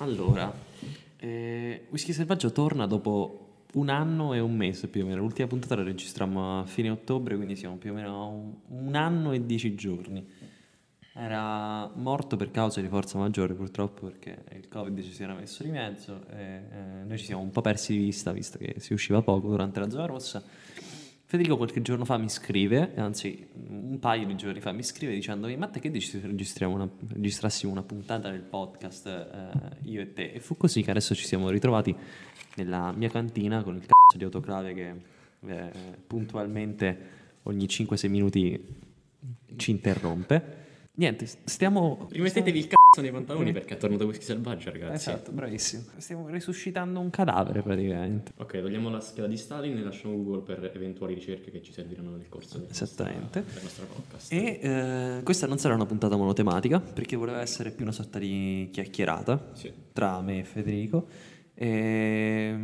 Allora, Whisky Selvaggio torna dopo 1 anno e 1 mese più o meno. L'ultima puntata la registrammo a fine ottobre, quindi siamo più o meno a 1 anno e 10 giorni. Era morto per causa di forza maggiore, purtroppo, perché il Covid ci si era messo di mezzo e noi ci siamo un po' persi di vista, visto che si usciva poco durante la zona rossa. Federico qualche giorno fa mi scrive, anzi un paio di giorni fa mi scrive dicendomi: ma te che dici se registrassimo una puntata del podcast io e te? E fu così che adesso ci siamo ritrovati nella mia cantina con il cazzo di autoclave che puntualmente ogni 5-6 minuti ci interrompe. Niente, stiamo... Rimettetevi il cazzo nei pantaloni perché è tornato Whisky Selvaggio, ragazzi. Esatto, bravissimo. Stiamo resuscitando un cadavere praticamente. Ok, togliamo la scheda di Stalin e lasciamo Google per eventuali ricerche che ci serviranno nel corso del nostro podcast. E questa non sarà una puntata monotematica, perché voleva essere più una sorta di chiacchierata tra me e Federico. E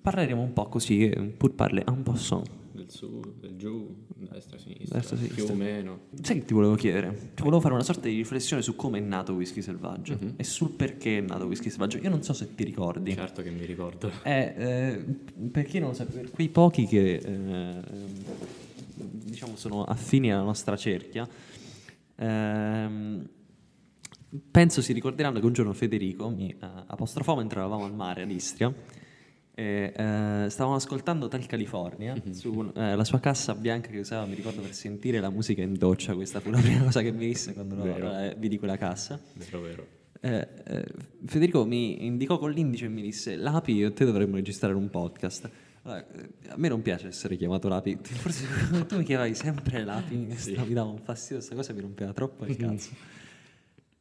parleremo un po' così, pur parler en passant. Del su, del giù, destra, sinistra, più o meno. Sai che ti volevo chiedere? Ti volevo fare una sorta di riflessione su come è nato Whisky Selvaggio e sul perché è nato Whisky Selvaggio. Io non so se ti ricordi. Certo che mi ricordo. Per chi non lo sa, per quei pochi che diciamo sono affini alla nostra cerchia, penso si ricorderanno che un giorno Federico mi apostrofò mentre eravamo al mare ad Istria. Stavamo ascoltando Tal California su la sua cassa bianca che usava, mi ricordo, per sentire la musica in doccia. Questa fu la prima cosa che mi disse quando vidi quella cassa. Vero. Federico mi indicò con l'indice e mi disse: Lapi, io e te dovremmo registrare un podcast. Allora, a me non piace essere chiamato Lapi, forse tu mi chiamavi sempre Lapi. Mi dava un fastidio questa cosa, mi rompeva troppo il cazzo.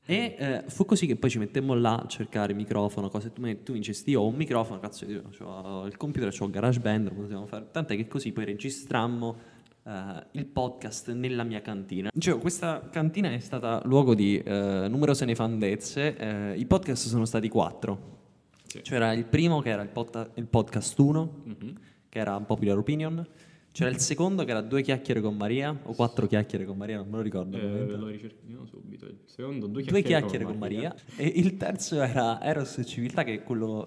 E fu così che poi ci mettemmo là a cercare microfono, cose. Tu mi dicesti: io ho un microfono, cazzo, io ho il computer, ho GarageBand, lo potevamo fare. Tant'è che così poi registrammo il podcast nella mia cantina. Dicevo, questa cantina è stata luogo di numerose nefandezze. I podcast sono stati 4. Sì. C'era il primo, che era il podcast 1, che era un Popular Opinion. C'era il secondo, che era 2 chiacchiere con Maria, o 4 chiacchiere con Maria, non me lo ricordo. Lo ricerchiamo subito. Il secondo, 2 chiacchiere con Maria. E il terzo era Eros e Civiltà, che è quello,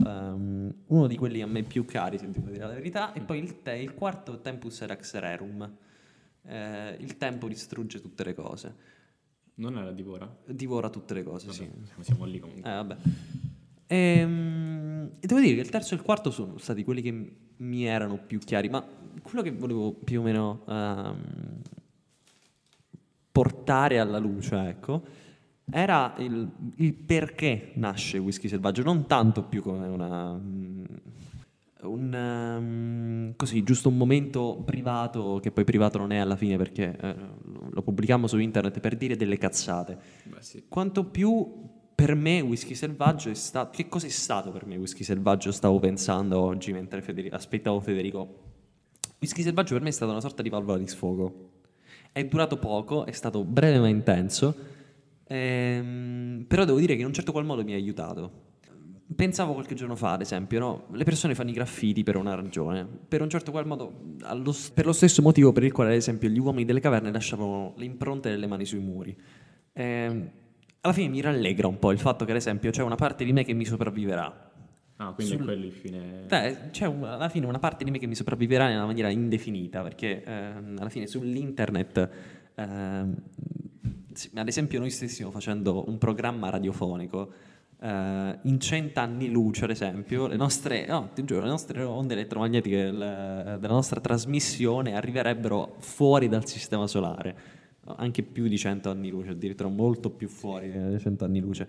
uno di quelli a me più cari, se devo dire la verità. E poi il quarto, Tempus Edax Rerum. Il tempo distrugge tutte le cose. Non era Divora? Divora tutte le cose, vabbè, sì. Siamo lì comunque. Vabbè. E devo dire che il terzo e il quarto sono stati quelli che mi erano più chiari, ma quello che volevo più o meno portare alla luce, ecco, era il perché nasce Whisky Selvaggio, non tanto più come così, giusto un momento privato, che poi privato non è alla fine perché lo pubblichiamo su internet per dire delle cazzate. Beh, sì. Quanto più... Per me Whisky Selvaggio è stato... Che cosa è stato per me Whisky Selvaggio? Stavo pensando oggi mentre aspettavo Federico. Whisky Selvaggio per me è stata una sorta di valvola di sfogo. È durato poco, è stato breve ma intenso, però devo dire che in un certo qual modo mi ha aiutato. Pensavo qualche giorno fa, ad esempio, no? Le persone fanno i graffiti per una ragione, per un certo qual modo, per lo stesso motivo per il quale, ad esempio, gli uomini delle caverne lasciavano le impronte delle mani sui muri. Alla fine mi rallegra un po' il fatto che, ad esempio, c'è una parte di me che mi sopravviverà. Ah, quindi è quello il fine... c'è alla fine una parte di me che mi sopravviverà in una maniera indefinita, perché alla fine sull'internet, ad esempio noi stessi stiamo facendo un programma radiofonico, in 100 anni luce, ad esempio, le nostre onde elettromagnetiche della nostra trasmissione arriverebbero fuori dal sistema solare. Anche più di 100 anni luce, addirittura molto più fuori di 100 anni luce.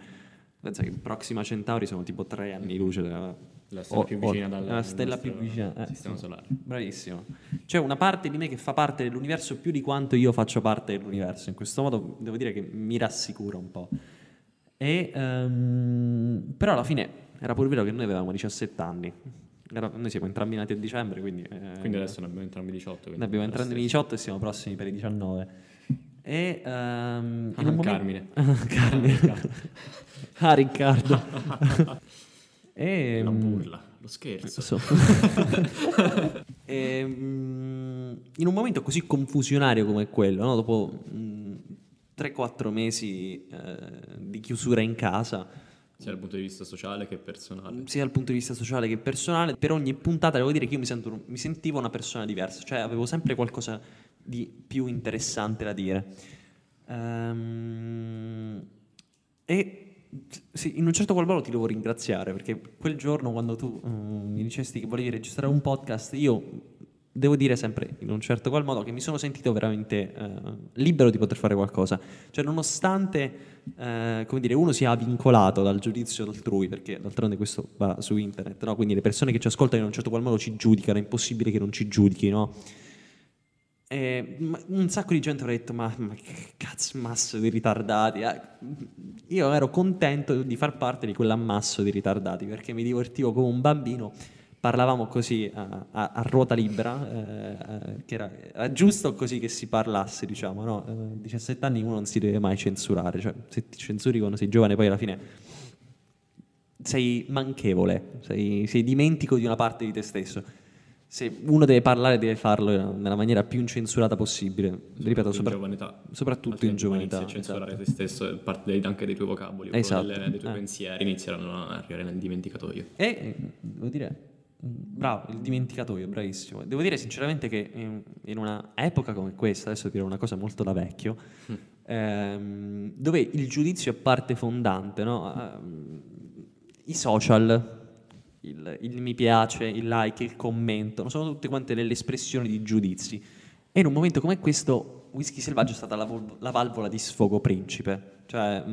Pensa che Proxima Centauri sono tipo 3 anni luce la stella più vicina dalla stella più vicina sistema solare. Bravissimo. C'è una parte di me che fa parte dell'universo più di quanto io faccio parte dell'universo. In questo modo devo dire che mi rassicura un po'. E però alla fine era pure vero che noi avevamo 17 anni. Noi siamo entrambi nati a dicembre, quindi adesso ne abbiamo entrambi 18. Ne abbiamo entrambi 18 e siamo prossimi per i 19. E Carmine. Riccardo. La burla, lo scherzo. In un momento così confusionario come quello, no? Dopo 3-4 mesi di chiusura in casa, Sia dal punto di vista sociale che personale. Sia dal punto di vista sociale che personale. Per ogni puntata devo dire che io mi sentivo una persona diversa, cioè avevo sempre qualcosa di più interessante da dire. E sì, in un certo qual modo ti devo ringraziare, perché quel giorno quando tu mi dicesti che volevi registrare un podcast, io devo dire sempre in un certo qual modo che mi sono sentito veramente libero di poter fare qualcosa, cioè nonostante come dire, uno sia vincolato dal giudizio altrui, perché d'altronde questo va su internet, no? Quindi le persone che ci ascoltano in un certo qual modo ci giudicano, è impossibile che non ci giudichi, no? Un sacco di gente avrà detto ma che cazzo ammasso di ritardati, eh? Io ero contento di far parte di quell'ammasso di ritardati perché mi divertivo come un bambino. Parlavamo così a ruota libera, che era giusto così che si parlasse, diciamo, no? A 17 anni uno non si deve mai censurare, cioè se ti censuri quando sei giovane poi alla fine sei manchevole, sei dimentico di una parte di te stesso. Se uno deve parlare deve farlo nella maniera più incensurata possibile, ripeto, soprattutto in giovane età. Se censurare te stesso, parte anche dei tuoi vocaboli, esatto, dei tuoi pensieri inizieranno a arrivare nel dimenticatoio. E devo dire... Bravo, il dimenticatoio, bravissimo. Devo dire sinceramente che in una epoca come questa, adesso dirò una cosa molto da vecchio, dove il giudizio è parte fondante, no? I social, il mi piace, il like, il commento, sono tutte quante delle espressioni di giudizi. E in un momento come questo Whisky Selvaggio è stata la valvola di sfogo principe, cioè,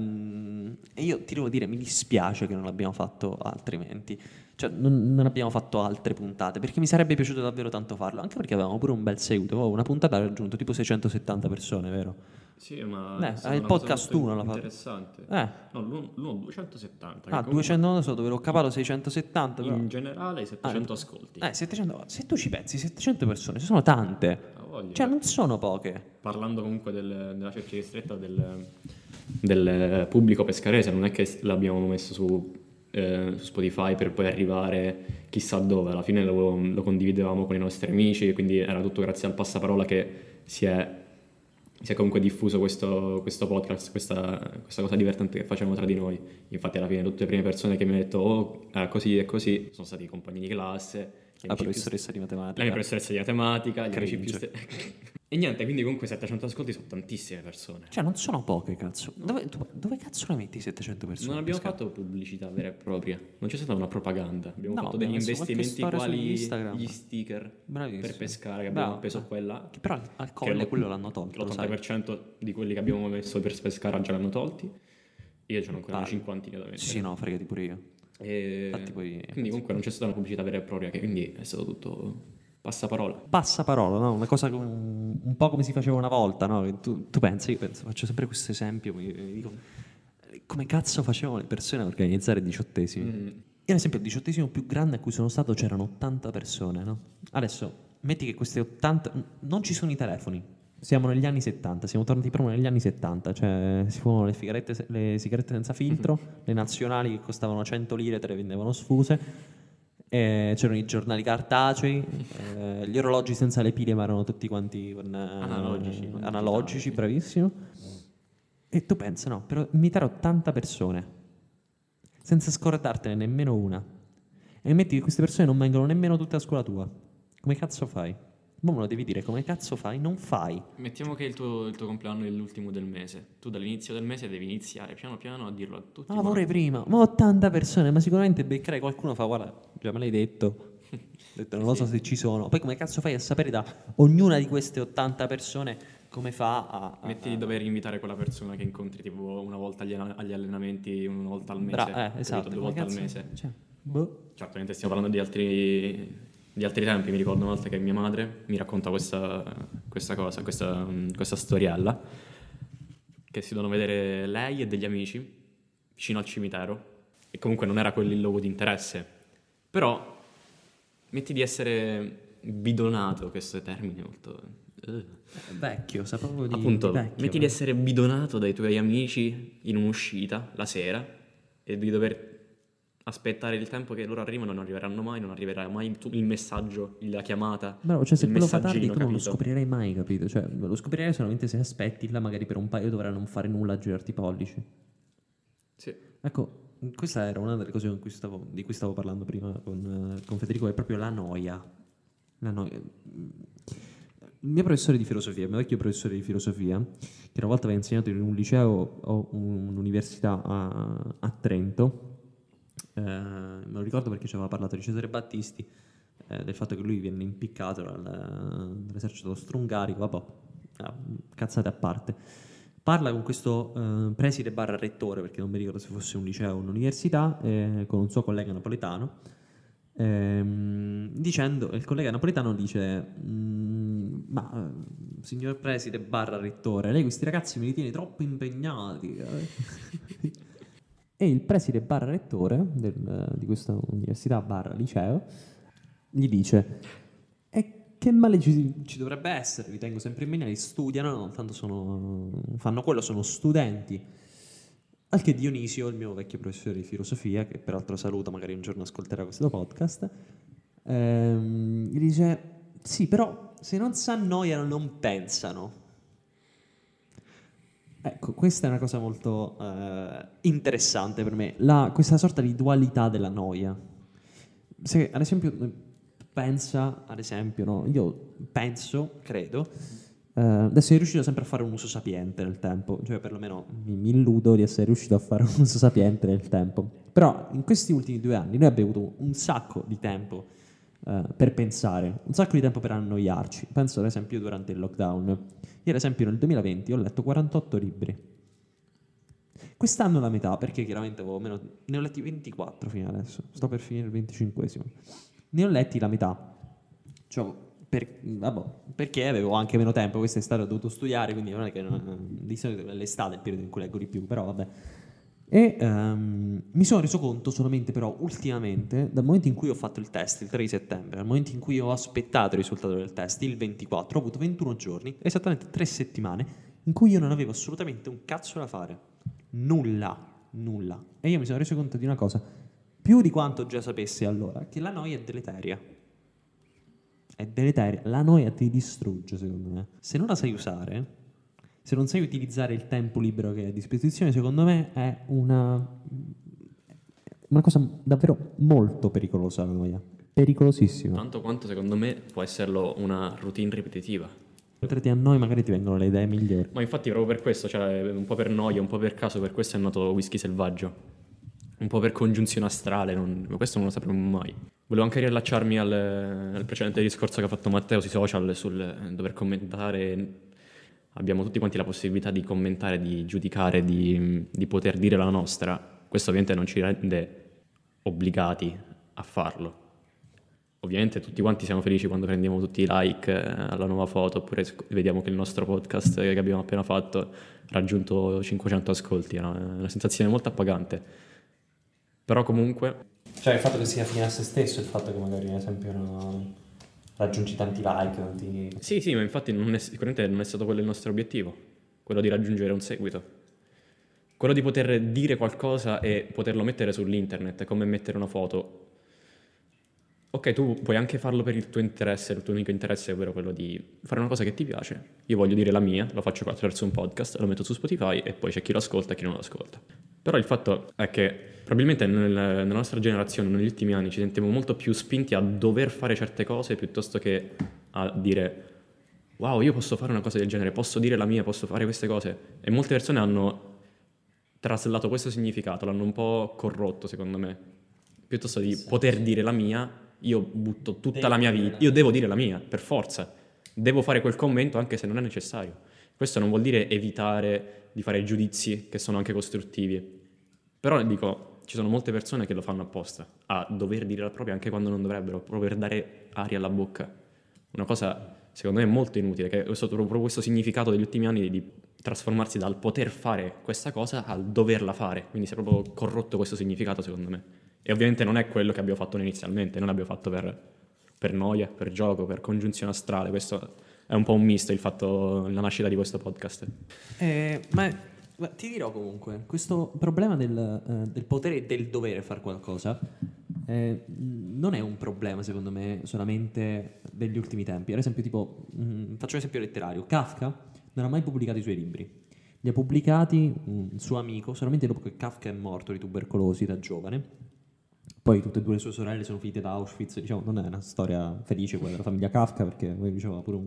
e io ti devo dire mi dispiace che non l'abbiamo fatto altrimenti, cioè non abbiamo fatto altre puntate, perché mi sarebbe piaciuto davvero tanto farlo, anche perché avevamo pure un bel seguito, una puntata ha raggiunto tipo 670 persone, vero? Sì, ma il podcast 1 l'ha fatto interessante. No, l'1 270. Ah, 200, non so, dove l'ho capato 670. In generale 700 ascolti. 700, se tu ci pensi, 700 persone, ci sono tante. Cioè non sono poche. Parlando comunque della cerchia ristretta del pubblico pescarese, non è che l'abbiamo messo su Spotify per poi arrivare chissà dove, alla fine lo condividevamo con i nostri amici, quindi era tutto grazie al passaparola che si è comunque diffuso questo podcast, questa cosa divertente che facciamo tra di noi. Infatti alla fine tutte le prime persone che mi hanno detto così e così sono stati i compagni di classe, la professoressa di matematica, gli amici più e niente, quindi comunque 700 ascolti sono tantissime persone, cioè non sono poche, cazzo. Dove cazzo la metti 700 persone? Non abbiamo fatto pubblicità vera e propria, non c'è stata una propaganda, abbiamo fatto degli investimenti quali gli sticker. Bravissimo. Per pescare che abbiamo appeso quella, che però al colle quello l'hanno tolto, l'80% di quelli che abbiamo messo per pescare già l'hanno tolti, io c'ho ancora una cinquantina da mettere. Sì, no, fregati pure io. Quindi comunque non c'è stata una pubblicità vera e propria, che quindi è stato tutto passaparola, no? Una cosa come, un po' come si faceva una volta, no? Tu pensi, io penso, faccio sempre questo esempio, mi dico come cazzo facevano le persone a organizzare 18esimi. Io ad esempio il 18esimo più grande a cui sono stato c'erano 80 persone, no? Adesso metti che queste 80 non ci sono i telefoni, siamo negli anni 70, siamo tornati proprio negli anni 70, cioè si fumavano le sigarette senza filtro, le nazionali che costavano 100 lire te le vendevano sfuse, c'erano i giornali cartacei, gli orologi senza le pile ma erano tutti quanti analogici, bravissimo. E tu pensa, no, però invitare 80 persone senza scordartene nemmeno una, e metti che queste persone non vengono nemmeno tutte a scuola tua, come cazzo fai? Ma me lo devi dire, come cazzo fai? Non fai. Mettiamo che il tuo compleanno è l'ultimo del mese. Tu dall'inizio del mese devi iniziare piano piano a dirlo a tutti. Ma vorrei prima. Ma 80 persone, ma sicuramente beccare qualcuno fa, guarda, già me l'hai detto. Non lo so se ci sono. Poi come cazzo fai a sapere da ognuna di queste 80 persone come fa a metti di dover invitare quella persona che incontri tipo una volta agli allenamenti, una volta al mese, esatto, due volte al mese. Cioè, certamente stiamo parlando di altri tempi. Mi ricordo una volta che mia madre mi racconta questa storiella, che si devono vedere lei e degli amici vicino al cimitero, e comunque non era quello il luogo di interesse, però metti di essere bidonato, questo è termine molto vecchio, sapevo di appunto vecchio, metti di essere bidonato dai tuoi amici in un'uscita la sera e di dover aspettare il tempo che loro arrivano, non arriveranno mai, non arriverà mai il messaggio, la chiamata. Bravo, cioè se quello fa tardi tu non lo scoprirai mai, capito? Cioè lo scoprirai solamente se aspetti, là magari per un paio dovrai non fare nulla a girarti i pollici. Sì. Ecco, questa era una delle cose con cui di cui stavo parlando prima con Federico, è proprio la noia. La noia. Il mio professore di filosofia, il mio vecchio professore di filosofia, che una volta aveva insegnato in un liceo o un'università a Trento, me lo ricordo perché ci aveva parlato di Cesare Battisti, del fatto che lui venne impiccato dall'esercito austro-ungarico, vabbè, cazzate a parte. Parla con questo preside barra rettore, perché non mi ricordo se fosse un liceo o un'università, con un suo collega napoletano, dicendo, il collega napoletano dice: ma signor preside barra rettore, lei questi ragazzi me li tiene troppo impegnati. E il preside barra rettore di questa università barra liceo gli dice: che male ci dovrebbe essere, li tengo sempre impegnati, studiano, tanto fanno quello, sono studenti. Al che Dionisio, il mio vecchio professore di filosofia, che peraltro saluta, magari un giorno ascolterà questo podcast, gli dice: sì, però se non s'annoiano non pensano. Ecco, questa è una cosa molto interessante per me, questa sorta di dualità della noia. Se ad esempio... Pensa, ad esempio, no? Io penso, credo, di essere riuscito sempre a fare un uso sapiente nel tempo, cioè perlomeno mi illudo di essere riuscito a fare un uso sapiente nel tempo. Però in questi ultimi 2 anni noi abbiamo avuto un sacco di tempo per pensare, un sacco di tempo per annoiarci. Penso ad esempio durante il lockdown. Io ad esempio nel 2020 ho letto 48 libri. Quest'anno la metà, perché chiaramente ne ho letti 24 fino adesso, sto per finire il 25esimo. Ne ho letti la metà, cioè, perché avevo anche meno tempo, quest'estate ho dovuto studiare, quindi non è che di solito l'estate è il periodo in cui leggo di più, però vabbè. E mi sono reso conto solamente però ultimamente, dal momento in cui ho fatto il test, il 3 settembre, al momento in cui ho aspettato il risultato del test, il 24, ho avuto 21 giorni, esattamente 3 settimane, in cui io non avevo assolutamente un cazzo da fare, nulla. E io mi sono reso conto di una cosa, più di quanto già sapessi allora, che la noia è deleteria. È deleteria. La noia ti distrugge, secondo me. Se non la sai usare, se non sai utilizzare il tempo libero che hai a disposizione, secondo me è una cosa davvero molto pericolosa la noia. Pericolosissima. Tanto quanto, secondo me, può esserlo una routine ripetitiva. Mentre ti annoi magari ti vengono le idee migliori. Ma infatti proprio per questo, cioè un po' per noia, un po' per caso, per questo è nato Whisky Selvaggio. Un po' per congiunzione astrale, questo non lo sapremo mai. Volevo anche riallacciarmi al precedente discorso che ha fatto Matteo sui social sul dover commentare. Abbiamo tutti quanti la possibilità di commentare, di giudicare, di poter dire la nostra. Questo ovviamente non ci rende obbligati a farlo. Ovviamente tutti quanti siamo felici quando prendiamo tutti i like alla nuova foto, oppure vediamo che il nostro podcast che abbiamo appena fatto ha raggiunto 500 ascolti. È una sensazione molto appagante. Però comunque... Cioè il fatto che sia fine a se stesso, il fatto che magari ad esempio non raggiungi tanti like, tanti... Sì, ma infatti sicuramente non è stato quello il nostro obiettivo, quello di raggiungere un seguito. Quello di poter dire qualcosa e poterlo mettere sull'internet, come mettere una foto. Ok, tu puoi anche farlo per il tuo interesse, il tuo unico interesse, ovvero quello di fare una cosa che ti piace. Io voglio dire la mia, lo faccio attraverso un podcast, lo metto su Spotify e poi c'è chi lo ascolta e chi non lo ascolta. Però il fatto è che probabilmente nella nostra generazione, negli ultimi anni, ci sentiamo molto più spinti a dover fare certe cose piuttosto che a dire wow, io posso fare una cosa del genere, posso dire la mia, posso fare queste cose. E molte persone hanno traslato questo significato, l'hanno un po' corrotto, secondo me. Piuttosto di poter dire la mia, io butto tutta la mia vita, io devo dire la mia, per forza. Devo fare quel commento anche se non è necessario. Questo non vuol dire evitare di fare giudizi che sono anche costruttivi. Però dico... Ci sono molte persone che lo fanno apposta, a dover dire la propria anche quando non dovrebbero, proprio per dare aria alla bocca. Una cosa, secondo me, molto inutile, che è stato proprio questo significato degli ultimi anni di trasformarsi dal poter fare questa cosa al doverla fare. Quindi si è proprio corrotto questo significato, secondo me. E ovviamente non è quello che abbiamo fatto inizialmente, non l'abbiamo fatto per noia, per gioco, per congiunzione astrale. Questo è un po' un misto, il fatto, la nascita di questo podcast. Ti dirò comunque, questo problema del potere e del dovere far qualcosa non è un problema, secondo me, solamente degli ultimi tempi. Ad esempio, tipo, faccio un esempio letterario. Kafka non ha mai pubblicato i suoi libri. Li ha pubblicati un suo amico solamente dopo che Kafka è morto di tubercolosi da giovane. Poi tutte e due le sue sorelle sono finite ad Auschwitz, diciamo, non è una storia felice quella della famiglia Kafka, perché lui diceva pure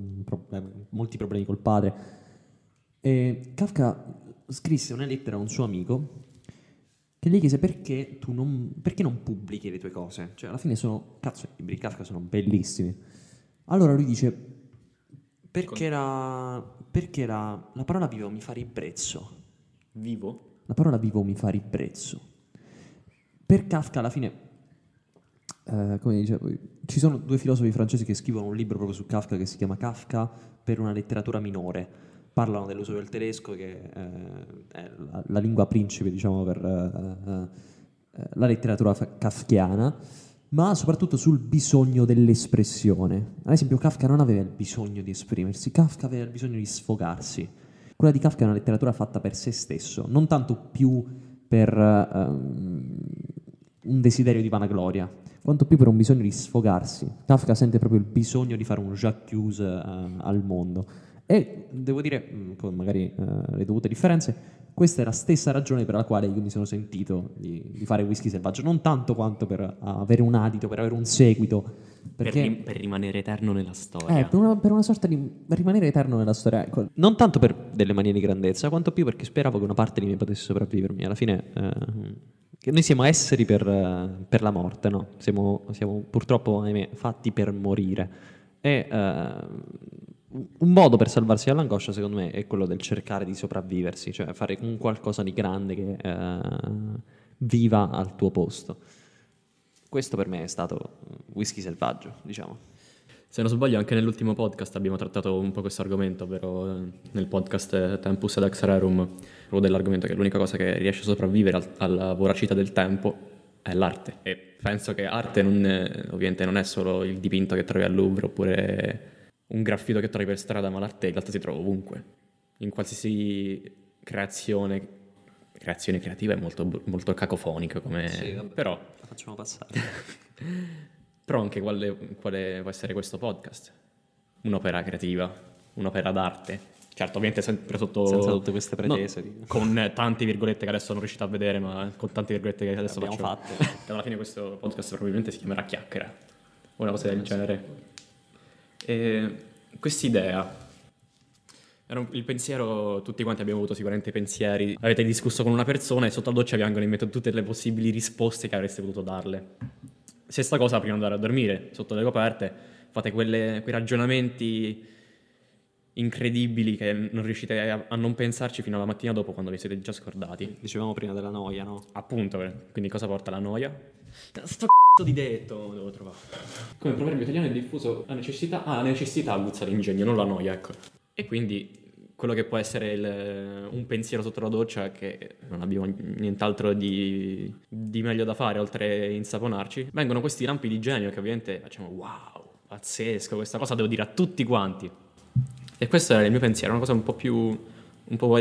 molti problemi col padre. E Kafka scrisse una lettera a un suo amico che gli chiese perché non pubblichi le tue cose, cioè alla fine i libri di Kafka sono bellissimi. Allora lui dice perché la parola vivo mi fa ribrezzo. Vivo? La parola vivo mi fa ribrezzo. Per Kafka alla fine, come dicevo, ci sono due filosofi francesi che scrivono un libro proprio su Kafka che si chiama Kafka per una letteratura minore. Parlano dell'uso del tedesco che è la lingua principe, diciamo, per la letteratura kafkiana, ma soprattutto sul bisogno dell'espressione. Ad esempio Kafka non aveva il bisogno di esprimersi, Kafka aveva il bisogno di sfogarsi. Quella di Kafka è una letteratura fatta per se stesso, non tanto più per un desiderio di vanagloria, quanto più per un bisogno di sfogarsi. Kafka sente proprio il bisogno di fare un j'accuse al mondo. E devo dire, con magari le dovute differenze, questa è la stessa ragione per la quale io mi sono sentito di fare Whisky Selvaggio, non tanto quanto per avere un adito, per avere un seguito, per rimanere eterno nella storia, per una sorta di rimanere eterno nella storia, ecco. Non tanto per delle manie di grandezza, quanto più perché speravo che una parte di me potesse sopravvivermi. Alla fine che noi siamo esseri per la morte, no? Siamo purtroppo, ahimè, fatti per morire. E un modo per salvarsi dall'angoscia, secondo me, è quello del cercare di sopravviversi, cioè fare un qualcosa di grande che viva al tuo posto. Questo per me è stato Whisky Selvaggio, diciamo. Se non sbaglio, anche nell'ultimo podcast abbiamo trattato un po' questo argomento, ovvero nel podcast Tempus Edax Rerum, proprio dell'argomento che l'unica cosa che riesce a sopravvivere alla voracità del tempo è l'arte. E penso che arte non è solo il dipinto che trovi al Louvre oppure un graffito che trovi per strada, ma l'arte in realtà si trova ovunque. In qualsiasi creazione creativa è molto, molto cacofonica come... Sì, vabbè, però la facciamo passare. Però anche quale può essere questo podcast? Un'opera creativa, un'opera d'arte. Certo, ovviamente sempre senza tutte queste pretese, no, con tante virgolette che adesso non riuscite a vedere, ma con tante virgolette che adesso abbiamo fatto. Alla fine questo podcast probabilmente si chiamerà Chiacchiere o una cosa del genere. Quest'idea era il pensiero, tutti quanti abbiamo avuto sicuramente pensieri, avete discusso con una persona e sotto la doccia vi vengono in mente tutte le possibili risposte che avreste potuto darle. Stessa cosa prima di andare a dormire, sotto le coperte fate quei ragionamenti incredibili che non riuscite a non pensarci fino alla mattina dopo, quando vi siete già scordati. Dicevamo prima della noia, no? Appunto, quindi cosa porta la noia? Sto di detto devo trovare. Come proverbio italiano è diffuso la necessità aguzza l'ingegno, non la noia, ecco. E quindi quello che può essere un pensiero sotto la doccia, che non abbiamo nient'altro di meglio da fare oltre insaponarci, vengono questi lampi di genio che ovviamente facciamo wow, pazzesco, questa cosa devo dire a tutti quanti. E questo era il mio pensiero, una cosa un po'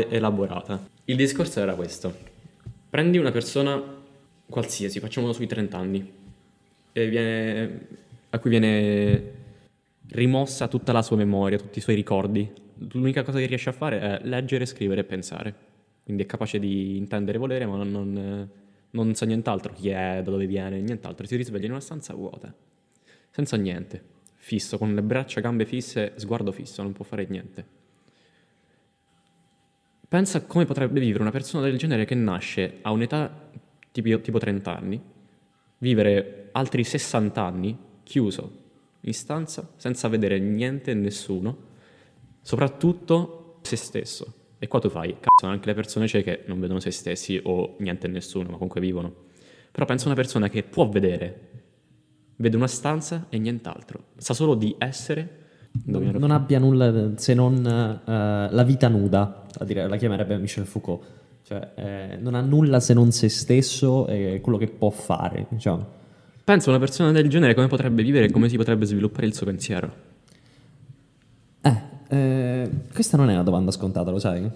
elaborata. Il discorso era questo: prendi una persona qualsiasi, facciamolo sui 30 anni, a cui viene rimossa tutta la sua memoria, tutti i suoi ricordi. L'unica cosa che riesce a fare è leggere, scrivere e pensare. Quindi è capace di intendere e volere, ma non sa nient'altro, chi è, da dove viene, nient'altro. Si risveglia in una stanza vuota, senza niente, fisso, con le braccia, gambe fisse, sguardo fisso, non può fare niente. Pensa come potrebbe vivere una persona del genere che nasce a un'età tipo 30 anni, vivere altri 60 anni chiuso in stanza senza vedere niente e nessuno, soprattutto se stesso. E qua tu fai cazzo, anche le persone cieche non vedono se stessi o niente e nessuno, ma comunque vivono. Però pensa a una persona che può vedere, vede una stanza e nient'altro, sa solo di essere. Non abbia nulla se non la vita nuda, la chiamerebbe Michel Foucault, cioè non ha nulla se non se stesso e quello che può fare, diciamo. Pensa una persona del genere come potrebbe vivere e come si potrebbe sviluppare il suo pensiero. Questa non è una domanda scontata, lo sai?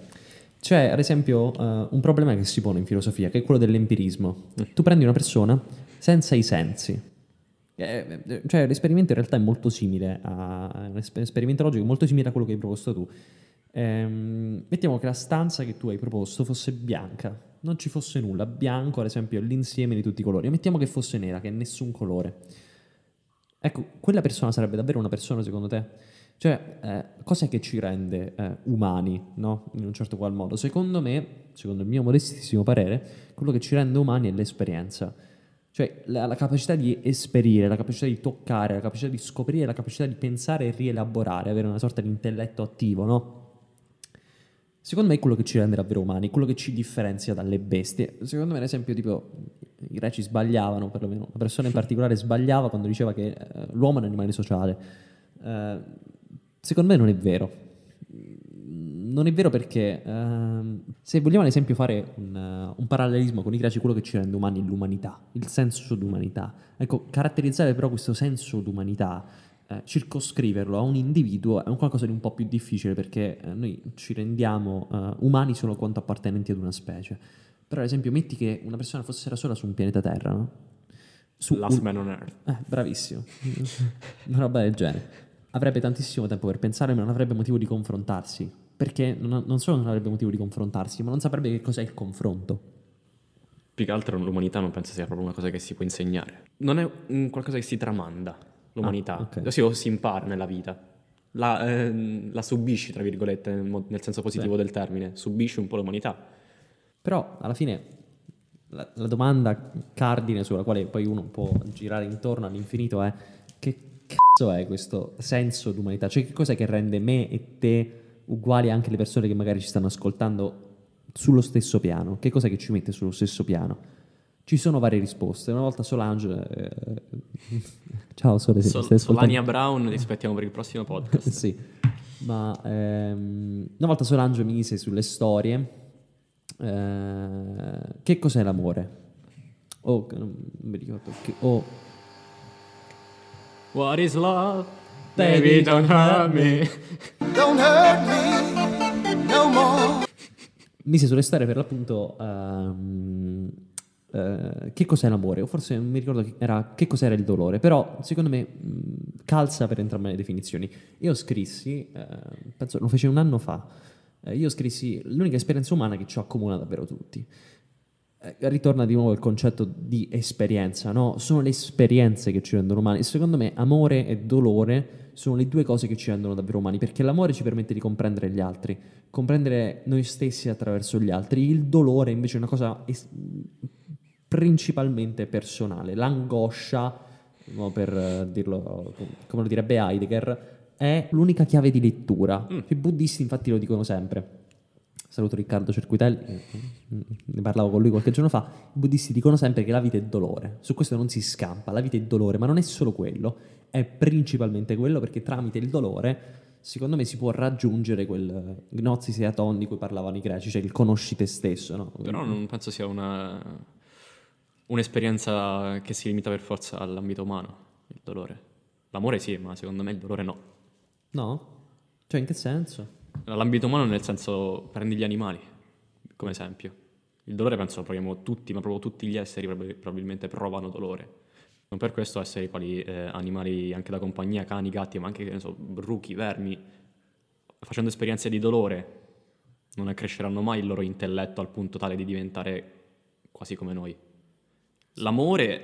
Cioè, ad esempio, un problema che si pone in filosofia, che è quello dell'empirismo. Tu prendi una persona senza i sensi. Cioè, l'esperimento in realtà è molto simile a quello che hai proposto tu. Mettiamo che la stanza che tu hai proposto fosse bianca, non ci fosse nulla, bianco ad esempio è l'insieme di tutti i colori, e mettiamo che fosse nera, che è nessun colore. Ecco, quella persona sarebbe davvero una persona secondo te? Cioè, cos'è che ci rende umani, no? In un certo qual modo. Secondo me, secondo il mio modestissimo parere, quello che ci rende umani è l'esperienza. Cioè, la capacità di esperire, la capacità di toccare, la capacità di scoprire, la capacità di pensare e rielaborare, avere una sorta di intelletto attivo, no? Secondo me è quello che ci rende davvero umani, quello che ci differenzia dalle bestie. Secondo me, ad esempio, tipo, i greci sbagliavano, perlomeno una persona in particolare sbagliava quando diceva che l'uomo è un animale sociale. Secondo me non è vero. Non è vero perché, se vogliamo ad esempio fare un parallelismo con i greci, quello che ci rende umani è l'umanità, il senso d'umanità. Ecco, caratterizzare però questo senso d'umanità, circoscriverlo a un individuo è un qualcosa di un po' più difficile, perché noi ci rendiamo umani solo quanto appartenenti ad una specie. Però ad esempio metti che una persona fosse da sola su un pianeta Terra, no? Last Man on Earth. Bravissimo. Una roba del genere. Avrebbe tantissimo tempo per pensare, ma non avrebbe motivo di confrontarsi, perché non solo non avrebbe motivo di confrontarsi, ma non saprebbe che cos'è il confronto. Più che altro l'umanità non penso sia proprio una cosa che si può insegnare, non è qualcosa che si tramanda, l'umanità. Okay. Sì, o si impara nella vita, la subisci tra virgolette nel senso positivo del termine, subisci un po' l'umanità. Però alla fine la domanda cardine sulla quale poi uno può girare intorno all'infinito è: che cazzo è questo senso d'umanità? Cioè, che cos'è che rende me e te uguali anche le persone che magari ci stanno ascoltando sullo stesso piano? Che cos'è che ci mette sullo stesso piano? Ci sono varie risposte. Una volta Solange ciao Sole, se stai ascoltando. Solania Brown li aspettiamo per il prossimo podcast. Sì, ma una volta Solange mise sulle storie che cos'è l'amore? Non mi ricordo che What is love? Baby, don't hurt me. Don't hurt me no more. Mise sulle storie per l'appunto che cos'è l'amore, o forse non mi ricordo che cos'era il dolore, però secondo me calza per entrambe le definizioni. Io scrissi, penso lo fece un anno fa, io scrissi l'unica esperienza umana che ci accomuna davvero tutti. Ritorna di nuovo il concetto di esperienza, no? Sono le esperienze che ci rendono umani, e secondo me amore e dolore sono le due cose che ci rendono davvero umani, perché l'amore ci permette di comprendere gli altri, comprendere noi stessi attraverso gli altri. Il dolore invece è una cosa principalmente personale. L'angoscia, no, per dirlo come lo direbbe Heidegger, è l'unica chiave di lettura. I buddisti infatti lo dicono sempre. Saluto Riccardo Cerquitelli, ne parlavo con lui qualche giorno fa. I buddisti dicono sempre che la vita è dolore, su questo non si scampa, la vita è dolore, ma non è solo quello, è principalmente quello, perché tramite il dolore secondo me si può raggiungere quel gnosis e aton di cui parlavano i greci, cioè il conosci te stesso, no? Però non penso sia un'esperienza che si limita per forza all'ambito umano, il dolore. L'amore sì, ma secondo me il dolore no. No? Cioè in che senso? L'ambito umano, nel senso, prendi gli animali come esempio. Il dolore penso lo proviamo tutti, ma proprio tutti gli esseri probabilmente provano dolore. Non per questo esseri quali animali anche da compagnia, cani, gatti, ma anche, che ne so, bruchi, vermi, facendo esperienze di dolore non accresceranno mai il loro intelletto al punto tale di diventare quasi come noi. L'amore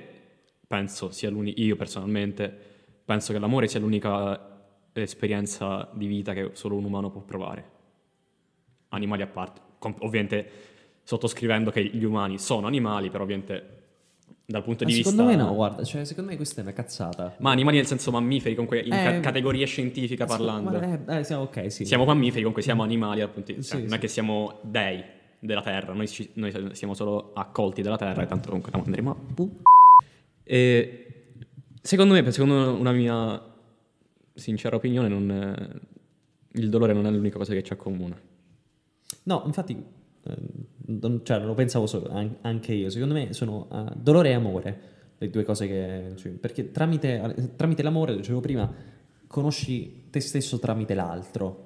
penso sia l'unico, io personalmente penso che l'amore sia l'unica esperienza di vita che solo un umano può provare, animali a parte, ovviamente sottoscrivendo che gli umani sono animali, però ovviamente dal punto di vista... Secondo me no, guarda, cioè secondo me questa è una cazzata. Ma animali nel senso mammiferi, comunque in categoria scientifica parlando. Ok, sì. Siamo mammiferi, comunque siamo animali dal punto di vista, non è che siamo dei della terra, noi siamo solo accolti dalla terra, e tanto comunque andremo a... Secondo una mia sincera opinione, il dolore non è l'unica cosa che ci accomuna. No, infatti lo pensavo anche io. Secondo me sono dolore e amore le due cose che... Cioè, perché tramite l'amore, dicevo prima, conosci te stesso tramite l'altro,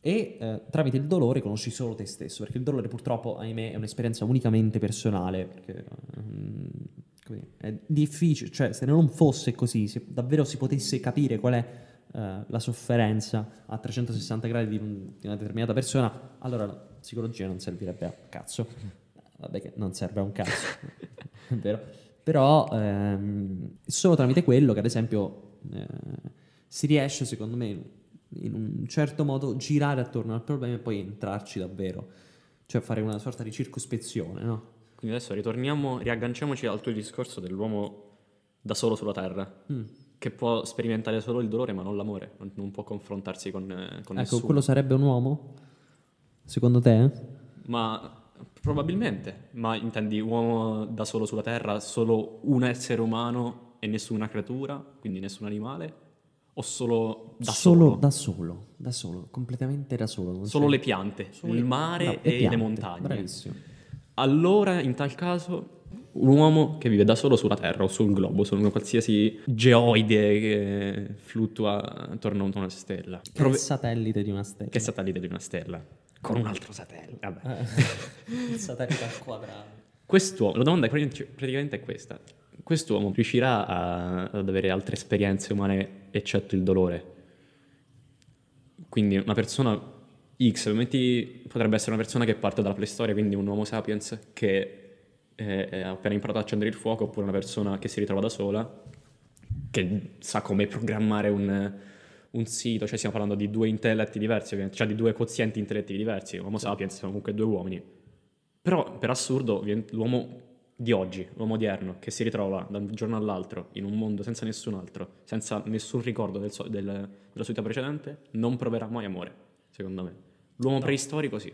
e tramite il dolore conosci solo te stesso, perché il dolore purtroppo, ahimè, è un'esperienza unicamente personale, perché... è difficile, cioè se non fosse così, se davvero si potesse capire qual è la sofferenza a 360 gradi di una determinata persona, allora la psicologia non servirebbe a cazzo. Vabbè che non serve a un cazzo, è vero. Però solo tramite quello che ad esempio si riesce, secondo me, in un certo modo girare attorno al problema e poi entrarci davvero, cioè fare una sorta di circospezione, no? Quindi adesso riagganciamoci al tuo discorso dell'uomo da solo sulla terra, che può sperimentare solo il dolore ma non l'amore, non può confrontarsi con nessuno. Ecco, quello sarebbe un uomo? Secondo te? Ma probabilmente, ma intendi uomo da solo sulla terra, solo un essere umano e nessuna creatura, quindi nessun animale? O solo da solo? Da solo, completamente da solo. Solo le piante, solo il mare le montagne. Bravissimo. Allora, in tal caso, un uomo che vive da solo sulla Terra o sul globo, su una qualsiasi geoide che fluttua attorno a una stella. Che satellite di una stella. Con un altro satellite. Vabbè. Il satellite al quadrato. Quest'uomo, la domanda praticamente è questa. Quest'uomo riuscirà ad avere altre esperienze umane eccetto il dolore? Quindi una persona X, potrebbe essere una persona che parte dalla preistoria, quindi un Homo sapiens che ha appena imparato ad accendere il fuoco, oppure una persona che si ritrova da sola, che sa come programmare un sito, cioè stiamo parlando di due intelletti diversi, cioè di due quozienti intellettivi diversi, Homo sapiens sono comunque due uomini. Però per assurdo l'uomo di oggi, l'uomo odierno, che si ritrova da un giorno all'altro in un mondo senza nessun altro, senza nessun ricordo della sua vita precedente, non proverà mai amore, secondo me. L'uomo preistorico sì.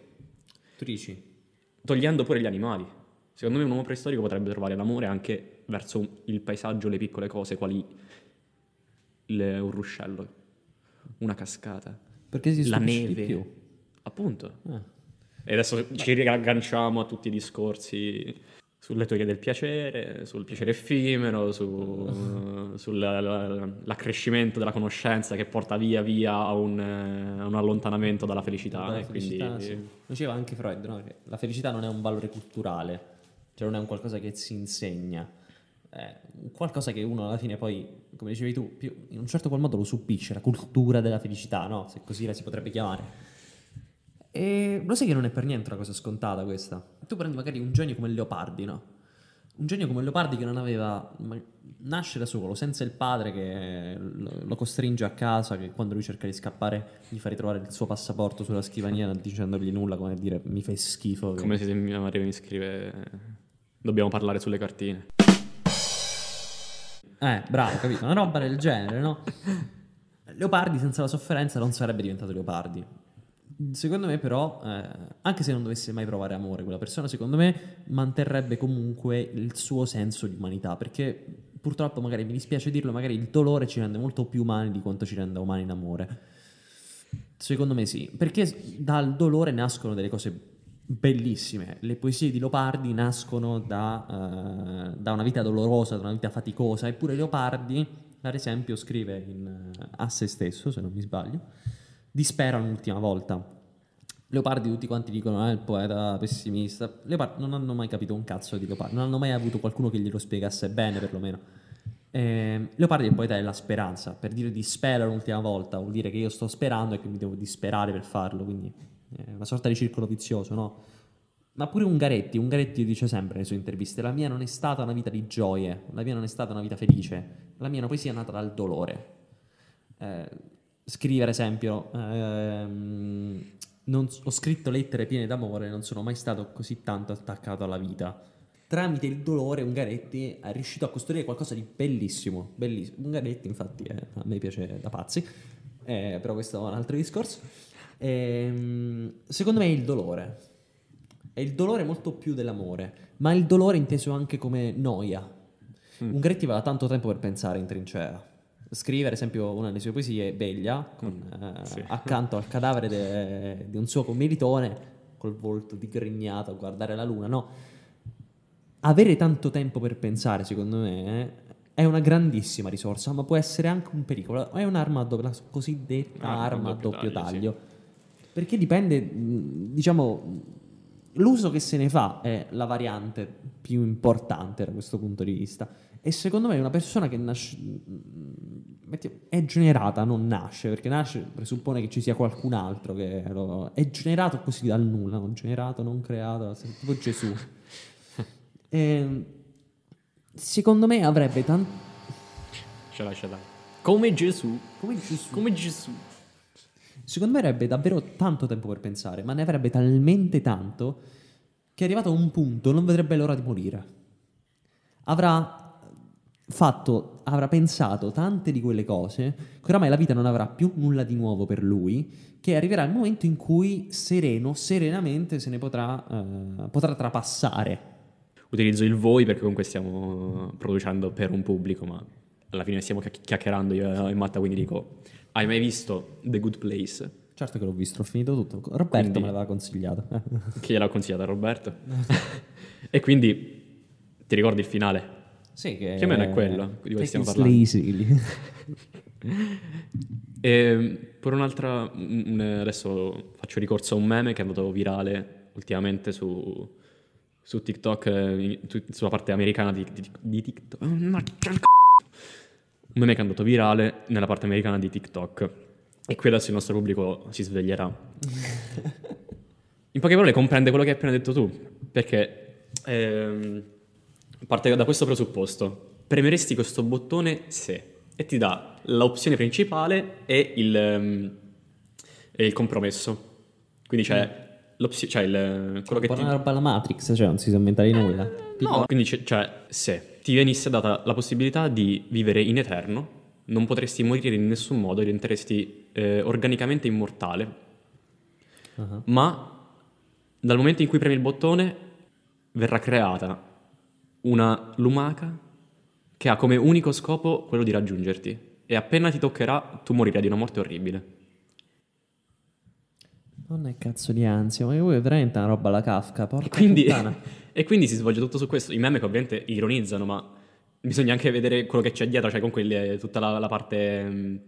Tu dici? Togliendo pure gli animali. Secondo me un uomo preistorico potrebbe trovare l'amore anche verso il paesaggio, le piccole cose, quali un ruscello, una cascata, perché si la neve. Di più. Appunto. E adesso ci riagganciamo a tutti i discorsi sulle teorie del piacere, sul piacere effimero, sull'accrescimento della conoscenza che porta via a un allontanamento dalla felicità. Dalla felicità, quindi sì. Diceva anche Freud, no? Che la felicità non è un valore culturale, cioè non è un qualcosa che si insegna, è qualcosa che uno alla fine poi, come dicevi tu, più, in un certo qual modo lo subisce, la cultura della felicità, no? Se così la si potrebbe chiamare. E lo sai che non è per niente una cosa scontata questa. Tu prendi magari un genio come Leopardi, no? Un genio come Leopardi che non aveva... nasce da solo, senza il padre che lo costringe a casa, che quando lui cerca di scappare gli fa ritrovare il suo passaporto sulla scrivania non dicendogli nulla, come dire, mi fai schifo. Come se mia madre mi scrive, dobbiamo parlare sulle cartine. Bravo, capito? Una roba del genere, no? Leopardi senza la sofferenza non sarebbe diventato Leopardi. Secondo me però, anche se non dovesse mai provare amore, quella persona secondo me manterrebbe comunque il suo senso di umanità, perché purtroppo, magari mi dispiace dirlo, magari il dolore ci rende molto più umani di quanto ci renda umani in amore. Secondo me sì, perché dal dolore nascono delle cose bellissime. Le poesie di Leopardi nascono da una vita dolorosa, da una vita faticosa, eppure Leopardi, ad esempio, scrive a se stesso, se non mi sbaglio, dispera l'ultima volta. Leopardi tutti quanti dicono il poeta pessimista. Leopardi non hanno mai capito un cazzo di Leopardi, non hanno mai avuto qualcuno che glielo spiegasse bene, perlomeno. Leopardi è il poeta della speranza. Per dire dispera l'ultima volta vuol dire che io sto sperando e che mi devo disperare per farlo, quindi è una sorta di circolo vizioso, no? Ma pure Ungaretti dice sempre nelle sue interviste: la mia non è stata una vita di gioie, la mia non è stata una vita felice, la mia è una poesia nata dal dolore. Scrive ad esempio ho scritto lettere piene d'amore, non sono mai stato così tanto attaccato alla vita. Tramite il dolore Ungaretti è riuscito a costruire qualcosa di bellissimo, bellissimo. Ungaretti infatti a me piace da pazzi, però questo è un altro discorso. Secondo me è il dolore molto più dell'amore, ma il dolore inteso anche come noia. Ungaretti aveva tanto tempo per pensare in trincea. Scrive ad esempio una delle sue poesie, Veglia, accanto al cadavere di un suo commilitone col volto digrignato a guardare la luna, no? Avere tanto tempo per pensare, secondo me, è una grandissima risorsa, ma può essere anche un pericolo. È un'arma, la cosiddetta arma a doppio taglio, sì. Perché dipende, diciamo, l'uso che se ne fa è la variante più importante da questo punto di vista. E secondo me una persona che nasce è generata, non nasce, perché nasce presuppone che ci sia qualcun altro che lo, è generato così dal nulla, non generato, non creato, tipo Gesù. E, secondo me avrebbe tanto come Gesù secondo me avrebbe davvero tanto tempo per pensare, ma ne avrebbe talmente tanto che è arrivato a un punto non vedrebbe l'ora di morire. Avrà pensato tante di quelle cose che oramai la vita non avrà più nulla di nuovo per lui, che arriverà il momento in cui serenamente se ne potrà trapassare. Utilizzo il voi perché comunque stiamo producendo per un pubblico, ma alla fine stiamo chiacchierando io e Matta, quindi dico: hai mai visto The Good Place? Certo che l'ho visto, ho finito tutto. Roberto quindi, me l'aveva consigliato. Chi l'ha consigliato? Roberto? E quindi ti ricordi il finale? Sì, che più o meno è quello di cui stiamo parlando. E per un'altra, adesso faccio ricorso a un meme che è andato virale ultimamente su TikTok, sulla parte americana di TikTok. Un meme che è andato virale nella parte americana di TikTok, e qui adesso il nostro pubblico si sveglierà. In poche parole comprende quello che hai appena detto tu, perché parte da questo presupposto: premeresti questo bottone se, e ti dà l'opzione principale e il compromesso. Quindi c'è l'opzione, cioè quello che ti... una roba alla Matrix, cioè non si sa inventare nulla. No, quindi cioè se ti venisse data la possibilità di vivere in eterno, non potresti morire in nessun modo, diventeresti organicamente immortale. Uh-huh. Ma dal momento in cui premi il bottone verrà creata una lumaca che ha come unico scopo quello di raggiungerti, e appena ti toccherà tu morirai di una morte orribile. Non è cazzo di ansia, ma voi veramente una roba alla Kafka, porca puttana. E quindi si svolge tutto su questo. I meme che ovviamente ironizzano, ma bisogna anche vedere quello che c'è dietro, cioè comunque tutta la parte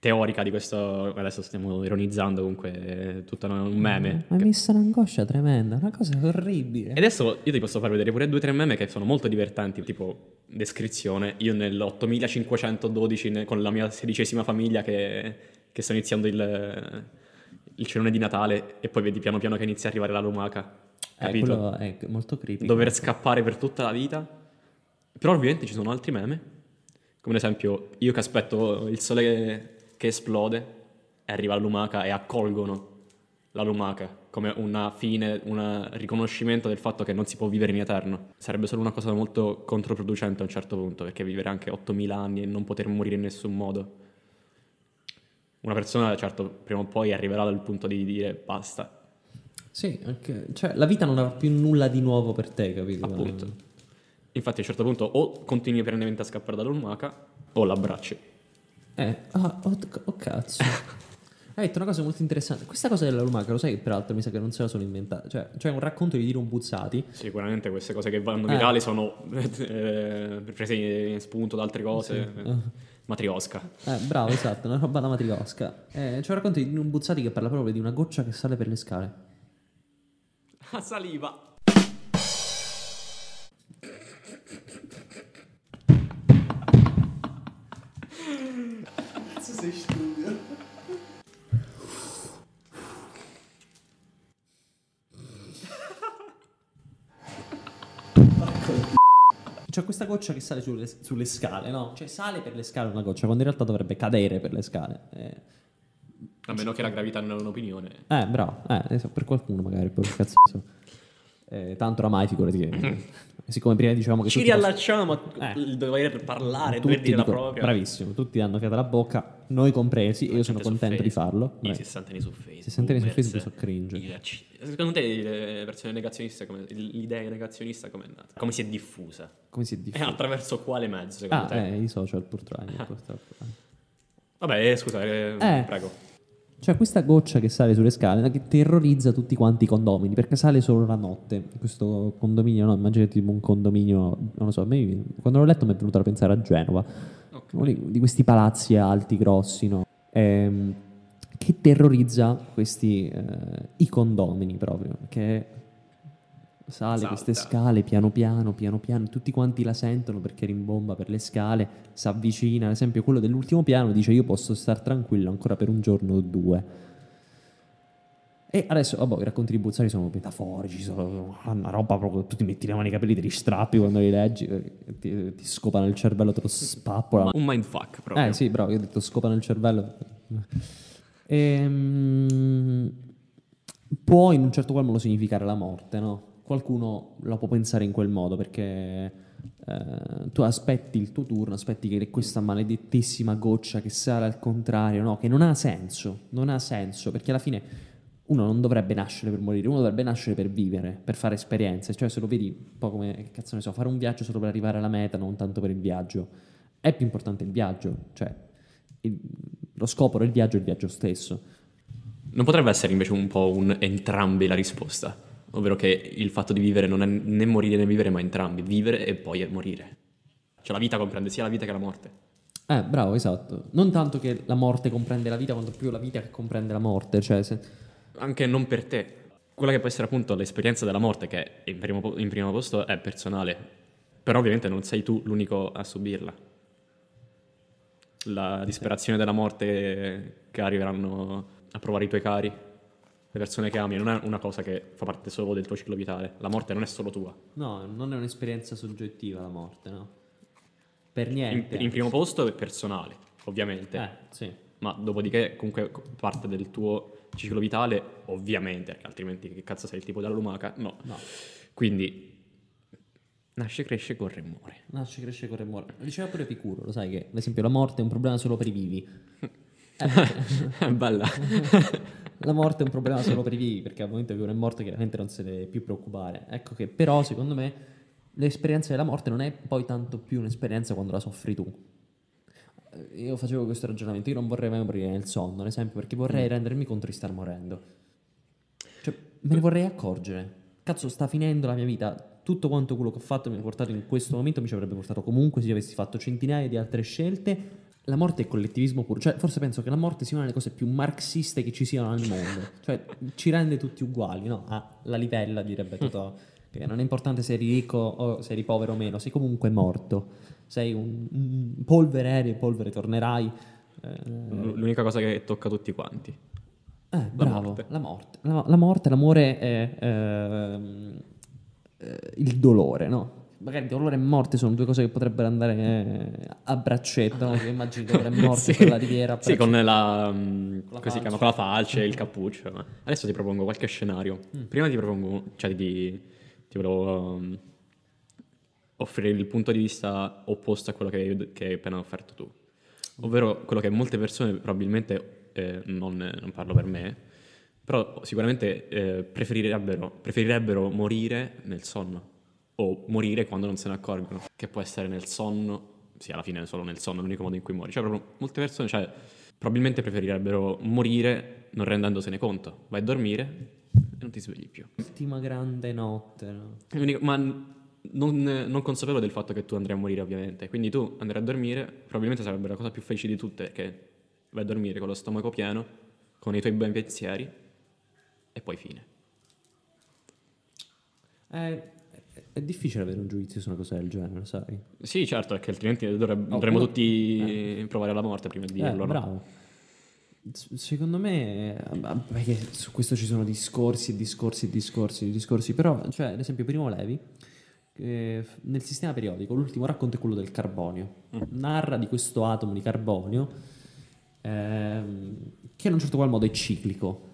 teorica di questo. Adesso stiamo ironizzando, comunque tutto un meme. Ma mi sta un'angoscia tremenda, una cosa orribile. E adesso io ti posso far vedere pure 2 o 3 meme che sono molto divertenti, tipo descrizione: io nell'8512 con la mia 16ª famiglia che sto iniziando il cenone di Natale, e poi vedi piano piano che inizia a arrivare la lumaca, capito? Quello è molto critico. Dover scappare per tutta la vita. Però ovviamente ci sono altri meme, come ad esempio io che aspetto il sole che esplode e arriva la lumaca, e accolgono la lumaca come una fine, un riconoscimento del fatto che non si può vivere in eterno. Sarebbe solo una cosa molto controproducente a un certo punto, perché vivere anche 8.000 anni e non poter morire in nessun modo. Una persona, certo, prima o poi arriverà dal punto di dire basta. Sì, anche, cioè la vita non avrà più nulla di nuovo per te, capito? Appunto. Infatti a un certo punto o continui perennemente a scappare dalla lumaca o l'abbracci. Cazzo. Hai detto una cosa molto interessante. Questa cosa della lumaca, lo sai che peraltro mi sa che non se la sono inventata. Cioè un racconto di Dino Buzzati. Sicuramente queste cose che vanno virali sono prese in spunto da altre cose. Sì. Matriosca. Bravo, esatto, una roba da matriosca. C'è un racconto di Dino Buzzati che parla proprio di una goccia che sale per le scale. Ah, saliva. Sei stupido. C'è questa goccia che sale sulle scale, no? Cioè sale per le scale una goccia, quando in realtà dovrebbe cadere per le scale. A meno che la gravità non è un'opinione. Bravo, per qualcuno magari, per cazzo. Tanto oramai figurati che siccome prima dicevamo che ci riallacciamo il dover parlare, dover dire la propria. Bravissimo, tutti hanno fiato la bocca, noi compresi, e io sono contento di farlo. I 60 anni su Facebook, 60 anni su Facebook sono cringe. Secondo te l'idea negazionista come è nata? Come si è diffusa? E attraverso quale mezzo, secondo te? I social purtroppo. Vabbè, scusa, prego. Cioè questa goccia che sale sulle scale che terrorizza tutti quanti i condomini, perché sale solo la notte. Questo condominio, no, immaginate un condominio, non lo so, quando l'ho letto mi è venuto a pensare a Genova, okay. Di questi palazzi alti, grossi, no? Che terrorizza questi i condomini proprio, che sale Salta. Queste scale piano piano, tutti quanti la sentono perché rimbomba per le scale, si avvicina, ad esempio quello dell'ultimo piano dice io posso star tranquillo ancora per un giorno o due. E adesso, vabbè, i racconti di Buzzati sono metaforici, sono una roba proprio, tu ti metti le mani ai capelli, te li strappi quando li leggi, ti scopano il cervello, te lo spappola. Un mindfuck proprio. Sì, bravo, io ho detto scopano il cervello. Può in un certo qual modo significare la morte, no? Qualcuno la può pensare in quel modo perché tu aspetti il tuo turno, aspetti che questa maledettissima goccia che sale al contrario, no? Che non ha senso perché alla fine uno non dovrebbe nascere per morire, uno dovrebbe nascere per vivere, per fare esperienze, cioè se lo vedi un po' come, che cazzo ne so, fare un viaggio solo per arrivare alla meta, non tanto per il viaggio. È più importante il viaggio, cioè lo scopo del viaggio è il viaggio stesso. Non potrebbe essere invece un po' un entrambi la risposta, ovvero che il fatto di vivere non è né morire né vivere, ma entrambi, vivere e poi morire. Cioè la vita comprende sia la vita che la morte. Bravo, esatto. Non tanto che la morte comprende la vita, quanto più la vita che comprende la morte, cioè anche non per te. Quella che può essere appunto l'esperienza della morte, che in primo posto è personale, però ovviamente non sei tu l'unico a subirla. La disperazione della morte che arriveranno a provare i tuoi cari, le persone che ami, non è una cosa che fa parte solo del tuo ciclo vitale. La morte non è solo tua. No, non è un'esperienza soggettiva la morte, no? Per niente. In primo posto è personale, ovviamente. Sì. Ma dopodiché comunque parte del tuo ciclo vitale, ovviamente, perché altrimenti che cazzo sei il tipo della lumaca? No. Quindi nasce, cresce, corre e muore. Nasce, cresce, corre e muore. Diceva pure Epicuro, lo sai che ad esempio la morte è un problema solo per i vivi. Bella. La morte è un problema solo per i vivi, perché al momento che uno è morto chiaramente non se ne deve più preoccupare. Ecco che però secondo me l'esperienza della morte non è poi tanto più un'esperienza quando la soffri tu. Io facevo questo ragionamento, io non vorrei mai morire nel sonno, ad esempio, perché vorrei rendermi conto di star morendo, cioè me ne vorrei accorgere, cazzo sta finendo la mia vita, tutto quanto quello che ho fatto mi ha portato in questo momento, mi ci avrebbe portato comunque se avessi fatto centinaia di altre scelte. La morte è collettivismo puro, cioè forse penso che la morte sia una delle cose più marxiste che ci siano al mondo, cioè ci rende tutti uguali, no? La livella direbbe Totò, che non è importante se eri ricco o se eri povero o meno, sei comunque morto, sei un polvere, eri polvere, tornerai. L'unica cosa che tocca tutti quanti. Bravo, la morte. La morte, l'amore è il dolore, no? Magari dolore e morte sono due cose che potrebbero andare a braccetto, no? Io immagino dolore e morte per la riviera. Sì, con la falce, il cappuccio. Ma adesso ti propongo qualche scenario. Prima ti propongo, cioè ti volevo offrire il punto di vista opposto a quello che hai appena offerto tu, ovvero quello che molte persone probabilmente, non parlo per me, però sicuramente preferirebbero morire nel sonno, o morire quando non se ne accorgono, che può essere nel sonno, sì, alla fine solo nel sonno è l'unico modo in cui muori. Cioè proprio molte persone, cioè, probabilmente preferirebbero morire non rendendosene conto. Vai a dormire e non ti svegli più. Ultima grande notte, no? Ma non consapevole del fatto che tu andrai a morire, ovviamente. Quindi tu andrai a dormire, probabilmente sarebbe la cosa più felice di tutte, perché vai a dormire con lo stomaco pieno, con i tuoi ben pensieri, e poi fine. È difficile avere un giudizio su una cosa del genere, sai? Sì, certo, perché altrimenti dovremmo tutti provare alla morte prima di dirlo. Bravo. No? Secondo me, perché su questo ci sono discorsi, però, cioè, ad esempio, Primo Levi, nel sistema periodico, l'ultimo racconto è quello del carbonio. Narra di questo atomo di carbonio che in un certo qual modo è ciclico,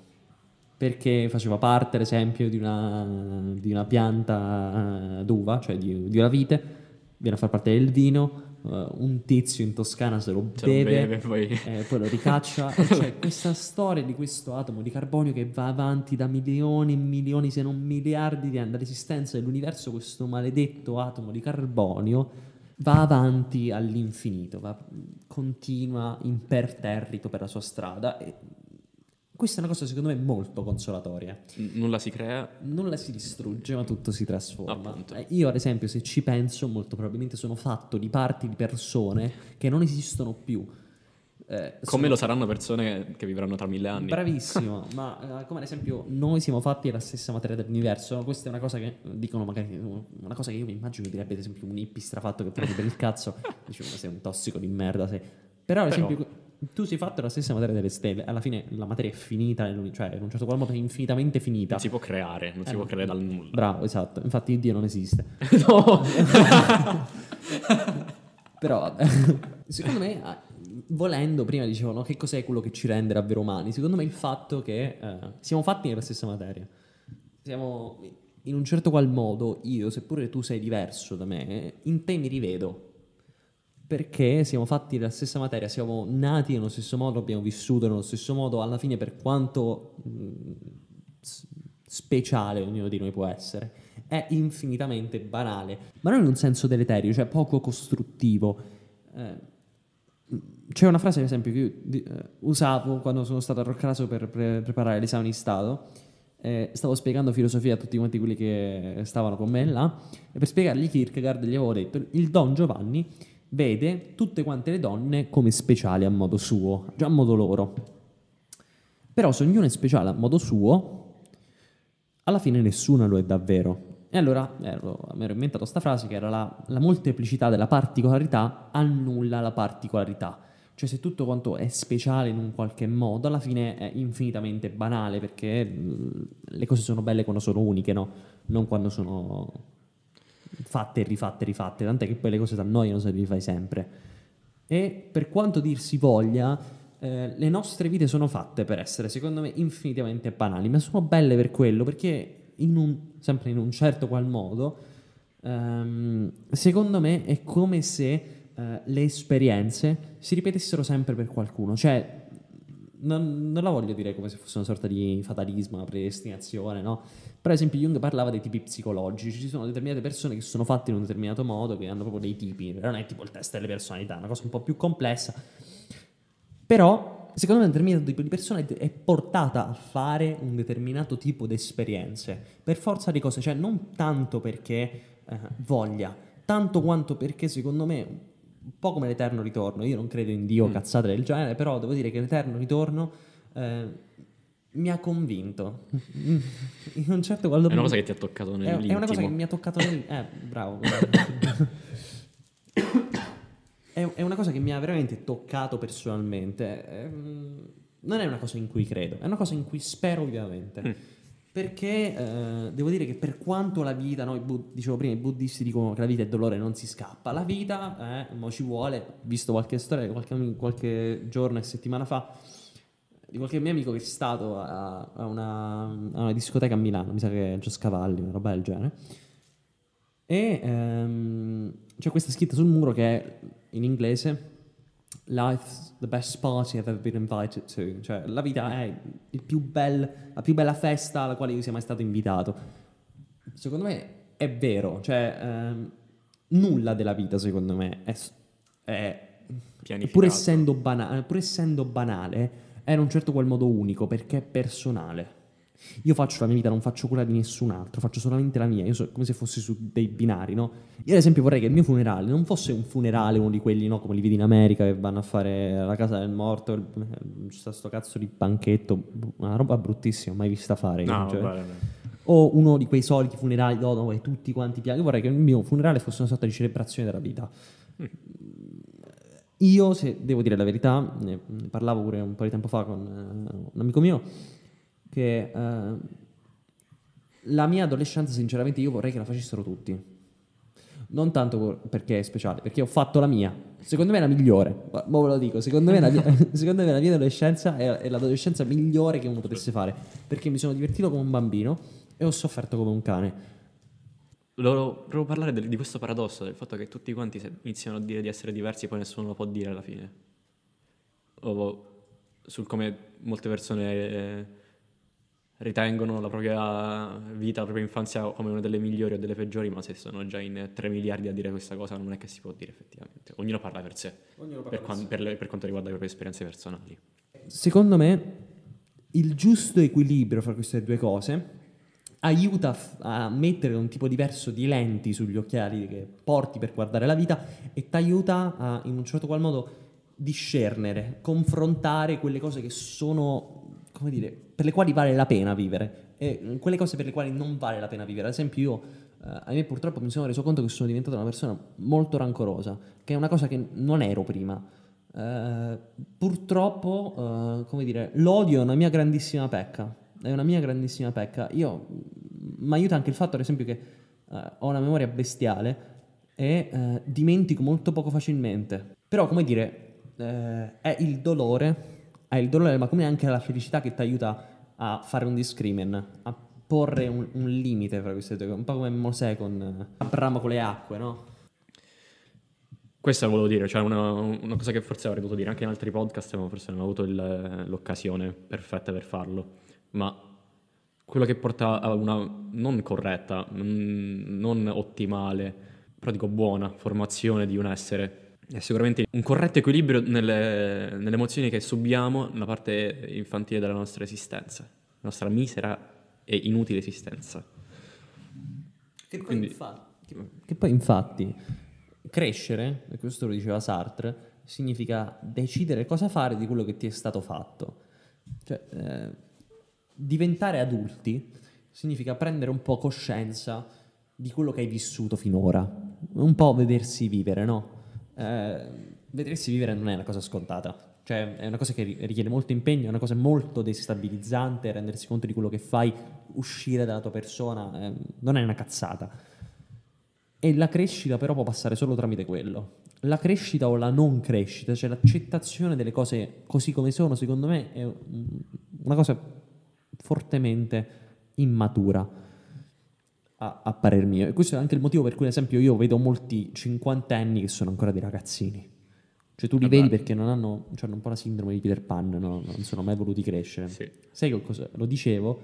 perché faceva parte, ad esempio, di una pianta d'uva, cioè di una vite, viene a far parte del vino, un tizio in Toscana se lo beve poi lo ricaccia. Cioè, questa storia di questo atomo di carbonio che va avanti da milioni e milioni, se non miliardi di anni, dall'esistenza dell'universo, questo maledetto atomo di carbonio va avanti all'infinito, continua imperterrito per la sua strada. E questa è una cosa secondo me molto consolatoria. Nulla si crea, nulla si distrugge, ma tutto si trasforma. Appunto. Io ad esempio, se ci penso, molto probabilmente sono fatto di parti di persone che non esistono più, Come lo saranno persone che vivranno tra 1000 anni. Bravissimo. Ma come ad esempio noi siamo fatti la stessa materia dell'universo. Questa è una cosa che dicono, magari una cosa che io mi immagino direbbe ad esempio un hippie strafatto che prende per il cazzo, dicevo, sei un tossico di merda, sei. Però ad esempio tu sei fatto la stessa materia delle stelle. Alla fine la materia è finita, cioè in un certo qual modo è infinitamente finita. Non si può creare, non si può creare dal nulla. Bravo, esatto. Infatti Dio non esiste. No. Però secondo me, volendo, prima dicevano che cos'è quello che ci rende davvero umani. Secondo me il fatto che siamo fatti nella stessa materia. Siamo in un certo qual modo, io, seppure tu sei diverso da me, in te mi rivedo. Perché siamo fatti della stessa materia, siamo nati nello stesso modo, abbiamo vissuto nello stesso modo. Alla fine, per quanto speciale ognuno di noi può essere, è infinitamente banale, ma non in un senso deleterio, cioè poco costruttivo. C'è una frase, ad esempio, che io usavo quando sono stato a Roccaraso per preparare l'esame di Stato. Stavo spiegando filosofia a tutti quanti quelli che stavano con me là, e per spiegargli Kierkegaard gli avevo detto: il Don Giovanni vede tutte quante le donne come speciali a modo suo, già a modo loro. Però se ognuno è speciale a modo suo, alla fine nessuna lo è davvero. E allora mi ero inventato sta frase che era la molteplicità della particolarità annulla la particolarità. Cioè se tutto quanto è speciale in un qualche modo, alla fine è infinitamente banale, perché le cose sono belle quando sono uniche, no? Non quando sono fatte e rifatte e rifatte, tant'è che poi le cose t'annoiano se le rifai sempre. E per quanto dir si voglia, le nostre vite sono fatte per essere, secondo me, infinitamente banali, ma sono belle per quello, perché sempre in un certo qual modo, secondo me è come se le esperienze si ripetessero sempre per qualcuno. Cioè non la voglio dire come se fosse una sorta di fatalismo, una predestinazione, no? Per esempio Jung parlava dei tipi psicologici, ci sono determinate persone che sono fatte in un determinato modo, che hanno proprio dei tipi, non è tipo il test delle personalità, è una cosa un po' più complessa. Però secondo me un determinato tipo di persona è portata a fare un determinato tipo di esperienze per forza di cose, cioè non tanto perché voglia, tanto quanto perché, secondo me, un po' come l'eterno ritorno. Io non credo in Dio, cazzate del genere, però devo dire che l'eterno ritorno mi ha convinto in un certo qual modo. È una cosa che ti ha toccato nell'intimo. È una cosa che mi ha toccato bravo. È una cosa che mi ha veramente toccato personalmente. Non è una cosa in cui credo, è una cosa in cui spero vivamente. Perché devo dire che per quanto la vita, noi dicevo prima, i buddisti dicono che la vita è dolore, non si scappa. La vita, mo ci vuole, visto qualche storia, qualche giorno e settimana fa, di qualche mio amico che è stato a una discoteca a Milano, mi sa che è Gioscavalli, una roba del genere, e c'è questa scritta sul muro che è in inglese: Life's the best party I've ever been invited to. Cioè la vita è la più bella festa alla quale io sia mai stato invitato. Secondo me è vero. Cioè nulla della vita, secondo me, è pur essendo banale, è in un certo qual modo unico, perché è personale. Io faccio la mia vita, non faccio quella di nessun altro, faccio solamente la mia. Io sono come se fossi su dei binari, no? Io ad esempio vorrei che il mio funerale non fosse un funerale, uno di quelli, no, come li vedi in America, che vanno a fare la casa del morto, sto cazzo di banchetto, una roba bruttissima, mai vista fare, no, cioè. Vale. O uno di quei soliti funerali dove tutti quanti piangono. Io vorrei che il mio funerale fosse una sorta di celebrazione della vita. Io, se devo dire la verità, ne parlavo pure un po' di tempo fa con un amico mio, che la mia adolescenza, sinceramente, io vorrei che la facessero tutti. Non tanto perché è speciale, perché ho fatto la mia. Secondo me è la migliore. Ma ve lo dico, secondo me la mia adolescenza è l'adolescenza migliore che uno potesse fare, perché mi sono divertito come un bambino e ho sofferto come un cane. Provo a parlare di questo paradosso, del fatto che tutti quanti iniziano a dire di essere diversi e poi nessuno lo può dire alla fine. O sul come molte persone ritengono la propria vita, la propria infanzia come una delle migliori o delle peggiori, ma se sono già in 3 miliardi a dire questa cosa, non è che si può dire effettivamente. Ognuno parla per sé, per quanto riguarda le proprie esperienze personali. Secondo me il giusto equilibrio fra queste due cose aiuta a mettere un tipo diverso di lenti sugli occhiali che porti per guardare la vita, e ti aiuta a, in un certo qual modo, discernere, confrontare quelle cose che sono, come dire, per le quali vale la pena vivere e quelle cose per le quali non vale la pena vivere. Ad esempio io, a me purtroppo mi sono reso conto che sono diventata una persona molto rancorosa, che è una cosa che non ero prima. Purtroppo, come dire, l'odio è una mia grandissima pecca, Io, mi aiuta anche il fatto, ad esempio, che ho una memoria bestiale e dimentico molto poco facilmente. Però, come dire, è il dolore, ma come anche la felicità che ti aiuta a fare un discrimen, a porre un limite fra queste due cose, un po' come Mosè con Abramo con le acque, no? Questo volevo dire, cioè una cosa che forse avrei dovuto dire anche in altri podcast, ma forse non ho avuto l'occasione perfetta per farlo, ma quello che porta a una non corretta, non ottimale, però dico buona formazione di un essere è sicuramente un corretto equilibrio nelle emozioni che subiamo nella parte infantile della nostra esistenza, la nostra misera e inutile esistenza. Che poi infatti crescere, e questo lo diceva Sartre, significa decidere cosa fare di quello che ti è stato fatto. Cioè, diventare adulti significa prendere un po' coscienza di quello che hai vissuto finora, un po' vedersi vivere, no? Vedersi vivere non è una cosa scontata, cioè è una cosa che richiede molto impegno, è una cosa molto destabilizzante, rendersi conto di quello che fai, uscire dalla tua persona, non è una cazzata. E la crescita però può passare solo tramite quello, la crescita o la non crescita, cioè l'accettazione delle cose così come sono, secondo me è una cosa fortemente immatura a parer mio, e questo è anche il motivo per cui, ad esempio, io vedo molti cinquantenni che sono ancora dei ragazzini, cioè tu li vedi perché non hanno, cioè, hanno un po' la sindrome di Peter Pan, no? Non sono mai voluti crescere, sì. Sai che cosa? Lo dicevo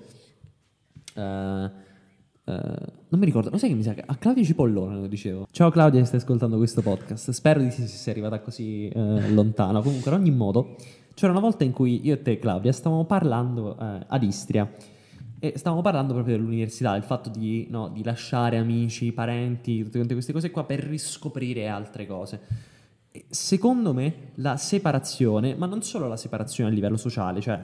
non mi ricordo, lo sai che mi sa che a Claudio Cipollone lo dicevo, ciao Claudio che stai ascoltando questo podcast, spero di sì se sei arrivata così lontana, comunque ad ogni modo c'era una volta in cui io e te, Claudia, stavamo parlando ad Istria. E stavamo parlando proprio dell'università, il fatto di lasciare amici, parenti, tutte queste cose qua per riscoprire altre cose. E secondo me la separazione, ma non solo la separazione a livello sociale, cioè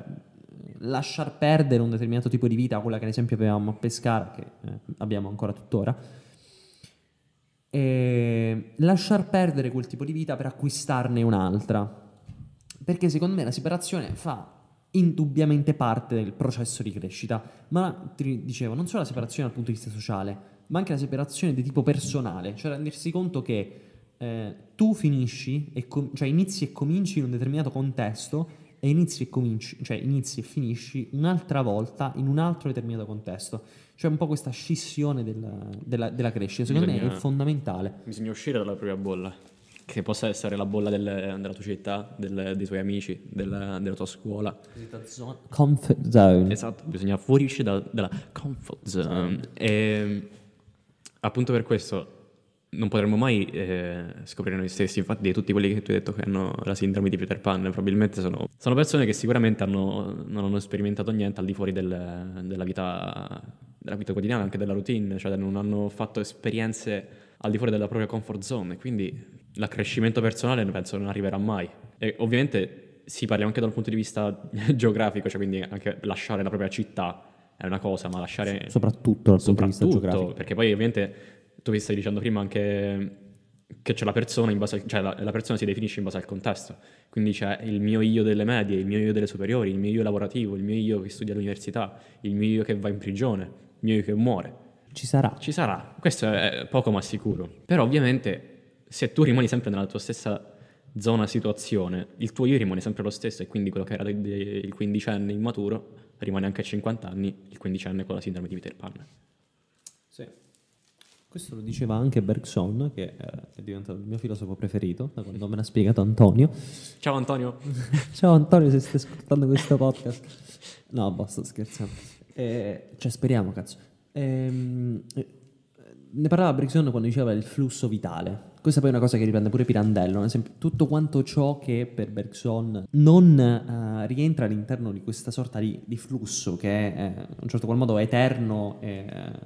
lasciar perdere un determinato tipo di vita, quella che ad esempio avevamo a Pescara, che abbiamo ancora tuttora, e lasciar perdere quel tipo di vita per acquistarne un'altra. Perché secondo me la separazione fa indubbiamente parte del processo di crescita, ma ti dicevo, non solo la separazione dal punto di vista sociale, ma anche la separazione di tipo personale, cioè rendersi conto che tu finisci, cioè inizi e cominci in un determinato contesto e inizi e finisci un'altra volta in un altro determinato contesto, cioè un po' questa scissione della crescita, secondo me è fondamentale. Bisogna uscire dalla propria bolla, che possa essere la bolla della tua città, dei tuoi amici, della tua scuola. Comfort zone. Esatto, bisogna fuoriuscire dalla comfort zone. E appunto per questo non potremmo mai scoprire noi stessi. Infatti tutti quelli che tu hai detto che hanno la sindrome di Peter Pan probabilmente sono persone che sicuramente non hanno sperimentato niente al di fuori della vita quotidiana, anche della routine, cioè non hanno fatto esperienze al di fuori della propria comfort zone, quindi l'accrescimento personale penso non arriverà mai. E ovviamente parliamo anche dal punto di vista geografico, cioè quindi anche lasciare la propria città è una cosa, ma lasciare soprattutto dal punto di vista geografico, perché poi ovviamente tu mi stai dicendo prima anche che c'è la persona in base cioè la persona si definisce in base al contesto, quindi c'è il mio io delle medie, il mio io delle superiori, il mio io lavorativo, il mio io che studia all'università, il mio io che va in prigione, il mio io che muore. Ci sarà, questo è poco ma sicuro. Però ovviamente se tu rimani sempre nella tua stessa zona, situazione, il tuo io rimane sempre lo stesso, e quindi quello che era il quindicenne immaturo rimane anche a 50 anni il quindicenne con la sindrome di Peter Pan. Sì, questo lo diceva anche Bergson, che è diventato il mio filosofo preferito da quando me l'ha spiegato Antonio. Ciao Antonio. Ciao Antonio, se stai ascoltando questo podcast. No, basta, scherzando. Cioè speriamo, cazzo. Ne parlava Bergson quando diceva il flusso vitale. Questa poi è una cosa che riprende pure Pirandello, ad esempio, tutto quanto ciò che per Bergson non rientra all'interno di questa sorta di flusso che è in un certo qual modo eterno e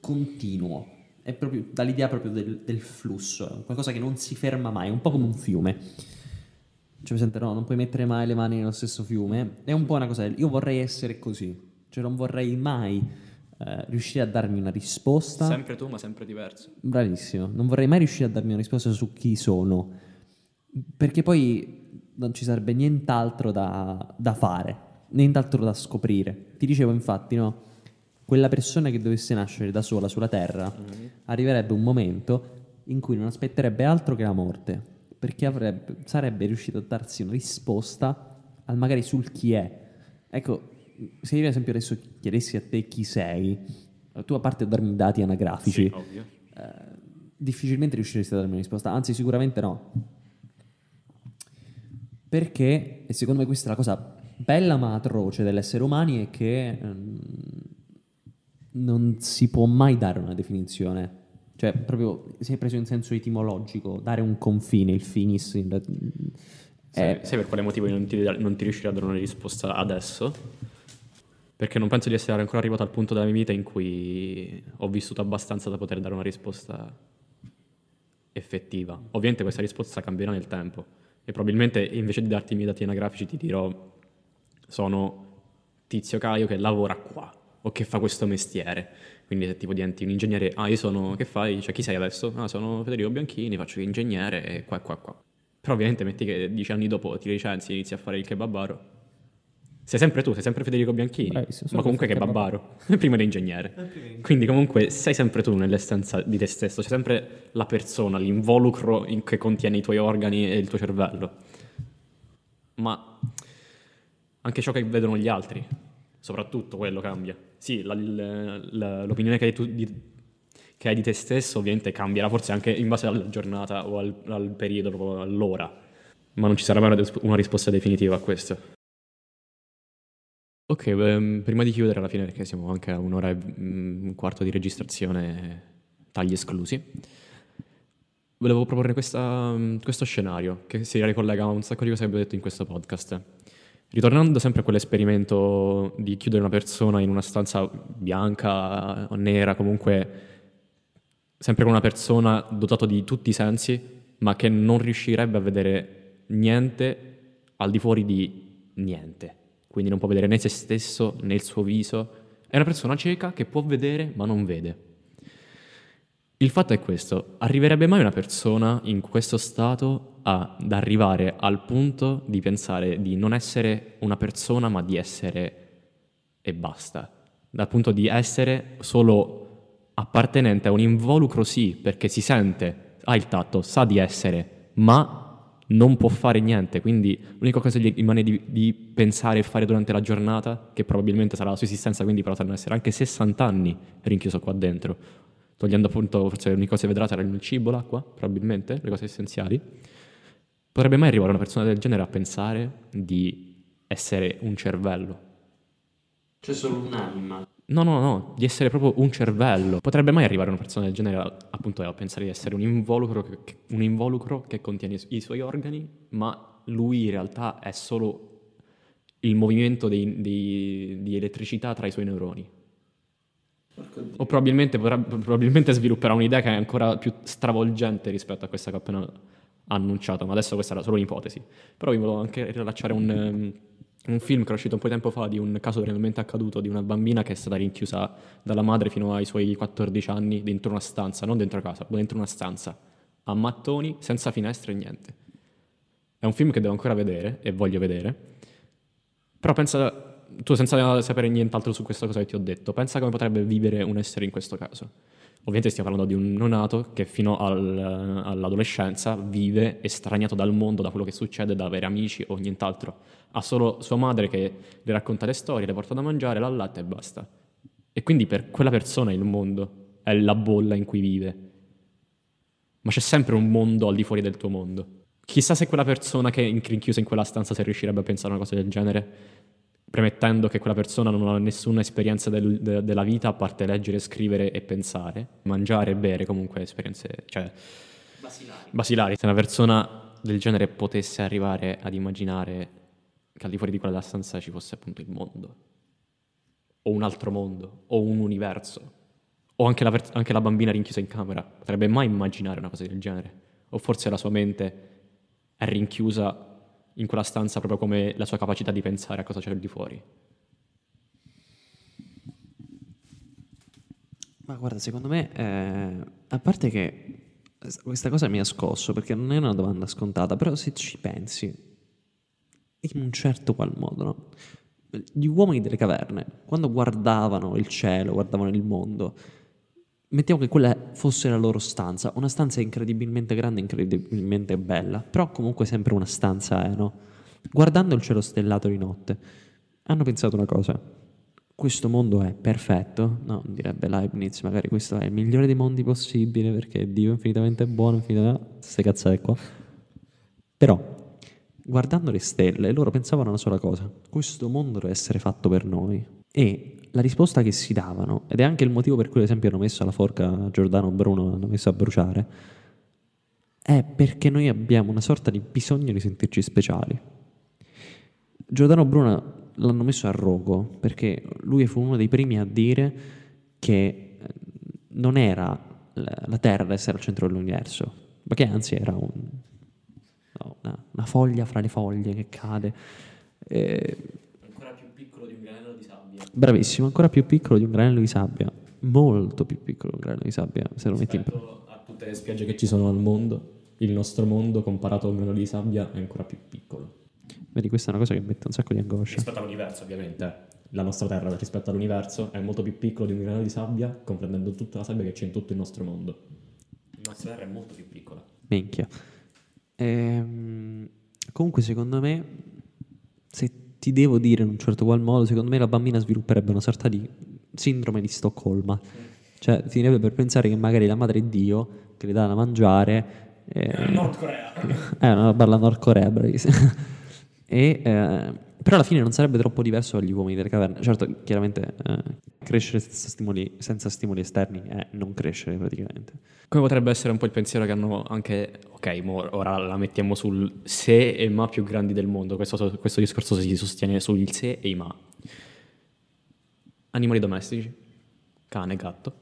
continuo. è proprio dall'idea proprio del flusso, qualcosa che non si ferma mai, un po' come un fiume. Cioè, senti, no, non puoi mettere mai le mani nello stesso fiume. È un po' una cosa, io vorrei essere così, cioè non vorrei mai riuscire a darmi una risposta. Sempre tu, ma sempre diverso. Bravissimo, non vorrei mai riuscire a darmi una risposta su chi sono, perché poi non ci sarebbe nient'altro da fare, nient'altro da scoprire. Ti dicevo infatti, no, quella persona che dovesse nascere da sola sulla terra arriverebbe un momento in cui non aspetterebbe altro che la morte, perché sarebbe riuscito a darsi una risposta al magari sul chi è. Ecco, se io ad esempio adesso chiedessi a te chi sei, tu a parte darmi dati anagrafici, sì, difficilmente riusciresti a darmi una risposta, anzi sicuramente no. Perché, e secondo me questa è la cosa bella ma atroce dell'essere umani, è che non si può mai dare una definizione, cioè proprio se è preso in senso etimologico, dare un confine, il finis. Sai per quale motivo non ti riuscirò a dare una risposta adesso? Perché non penso di essere ancora arrivato al punto della mia vita in cui ho vissuto abbastanza da poter dare una risposta effettiva. Ovviamente questa risposta cambierà nel tempo. E probabilmente invece di darti i miei dati anagrafici ti dirò sono Tizio Caio che lavora qua o che fa questo mestiere. Quindi se tipo diventi un ingegnere, io sono, che fai? Cioè chi sei adesso? Sono Federico Bianchini, faccio l'ingegnere e qua. Però ovviamente metti che 10 anni dopo ti licenzi e inizi a fare il kebabaro. Sei sempre tu, sei sempre Federico Bianchini, ma comunque kebabaro, prima dell'ingegnere. Quindi comunque sei sempre tu nell'essenza di te stesso, c'è sempre la persona, l'involucro che contiene i tuoi organi e il tuo cervello. Ma anche ciò che vedono gli altri, soprattutto quello cambia. Sì, l'opinione che hai tu di te stesso ovviamente cambierà, forse anche in base alla giornata o al periodo, all'ora, ma non ci sarà mai una risposta definitiva a questo. Ok, prima di chiudere alla fine, perché siamo anche a 1 ora e un quarto di registrazione, tagli esclusi, volevo proporre questo scenario che si ricollega a un sacco di cose che abbiamo detto in questo podcast. Ritornando sempre a quell'esperimento di chiudere una persona in una stanza bianca o nera, comunque sempre con una persona dotata di tutti i sensi, ma che non riuscirebbe a vedere niente al di fuori di niente. Quindi non può vedere né se stesso né il suo viso. È una persona cieca che può vedere ma non vede. Il fatto è questo: arriverebbe mai una persona in questo stato ad arrivare al punto di pensare di non essere una persona ma di essere e basta? Dal punto di essere solo appartenente a un involucro, sì, perché si sente, ha il tatto, sa di essere, ma non può fare niente. Quindi l'unica cosa che gli rimane di pensare e fare durante la giornata, che probabilmente sarà la sua esistenza, quindi però saranno essere anche 60 anni rinchiuso qua dentro, togliendo appunto, forse l'unica cosa che vedrà sarà il cibo, l'acqua, probabilmente le cose essenziali. Potrebbe mai arrivare una persona del genere a pensare di essere un cervello? C'è solo un'anima. No, di essere proprio un cervello. Potrebbe mai arrivare una persona del genere appunto a pensare di essere un involucro che contiene i suoi organi, ma lui in realtà è solo il movimento di elettricità tra i suoi neuroni? O probabilmente svilupperà un'idea che è ancora più stravolgente rispetto a questa che ho appena annunciato, ma adesso questa era solo un'ipotesi. Però vi volevo anche rilacciare un film che è uscito un po' di tempo fa, di un caso realmente accaduto, di una bambina che è stata rinchiusa dalla madre fino ai suoi 14 anni dentro una stanza, non dentro casa, ma dentro una stanza, a mattoni, senza finestre e niente. È un film che devo ancora vedere e voglio vedere, però pensa, tu senza sapere nient'altro su questa cosa che ti ho detto, pensa come potrebbe vivere un essere in questo caso. Ovviamente stiamo parlando di un neonato che fino all'adolescenza vive estraniato dal mondo, da quello che succede, da avere amici o nient'altro. Ha solo sua madre che le racconta le storie, le porta da mangiare, la latte e basta. E quindi per quella persona il mondo è la bolla in cui vive. Ma c'è sempre un mondo al di fuori del tuo mondo. Chissà se quella persona che è rinchiusa in quella stanza, se riuscirebbe a pensare una cosa del genere, premettendo che quella persona non ha nessuna esperienza della vita a parte leggere, scrivere e pensare, mangiare e bere, comunque esperienze, cioè, basilari. Se una persona del genere potesse arrivare ad immaginare che al di fuori di quella stanza ci fosse appunto il mondo, o un altro mondo, o un universo, O anche la bambina rinchiusa in camera potrebbe mai immaginare una cosa del genere? O forse la sua mente è rinchiusa in quella stanza proprio come la sua capacità di pensare a cosa c'è di fuori? Ma guarda, secondo me, a parte che questa cosa mi ha scosso, perché non è una domanda scontata, però se ci pensi in un certo qual modo, no? Gli uomini delle caverne, quando guardavano il cielo, guardavano il mondo, mettiamo che quella fosse la loro stanza, una stanza incredibilmente grande, incredibilmente bella, però comunque sempre una stanza, no? Guardando il cielo stellato di notte, hanno pensato una cosa: questo mondo è perfetto, no? Direbbe Leibniz, magari questo è il migliore dei mondi possibile perché Dio è infinitamente buono, infinitamente... queste cazzate qua. Però guardando le stelle loro pensavano una sola cosa: questo mondo deve essere fatto per noi. E la risposta che si davano, ed è anche il motivo per cui ad esempio hanno messo alla forca Giordano Bruno, l'hanno messo a bruciare, è perché noi abbiamo una sorta di bisogno di sentirci speciali. Giordano Bruno l'hanno messo a rogo perché lui fu uno dei primi a dire che non era la Terra ad essere al centro dell'universo, ma che anzi era una foglia fra le foglie che cade, ancora più piccolo di un granello di sabbia. Bravissimo, ancora più piccolo di un granello di sabbia, molto più piccolo di un granello di sabbia, se lo metti in... a tutte le spiagge che ci sono al mondo, il nostro mondo comparato a un granello di sabbia è ancora più piccolo. Vedi, questa è una cosa che mette un sacco di angoscia rispetto all'universo, ovviamente. La nostra Terra rispetto all'universo è molto più piccolo di un granello di sabbia, comprendendo tutta la sabbia che c'è in tutto il nostro mondo. La nostra Terra è molto più piccola. Minchia. Comunque secondo me, se ti devo dire in un certo qual modo, secondo me la bambina svilupperebbe una sorta di sindrome di Stoccolma, cioè finirebbe per pensare che magari la madre è Dio che le dà da mangiare, Nord Corea, no, parla Nord Corea, bravissima. Però alla fine non sarebbe troppo diverso dagli uomini delle caverne. Certo, chiaramente crescere senza stimoli esterni è non crescere praticamente. Come potrebbe essere un po' il pensiero che hanno anche... Ok, ora la mettiamo sul se e ma più grandi del mondo. Questo discorso si sostiene sul se e i ma. Animali domestici, cane, gatto,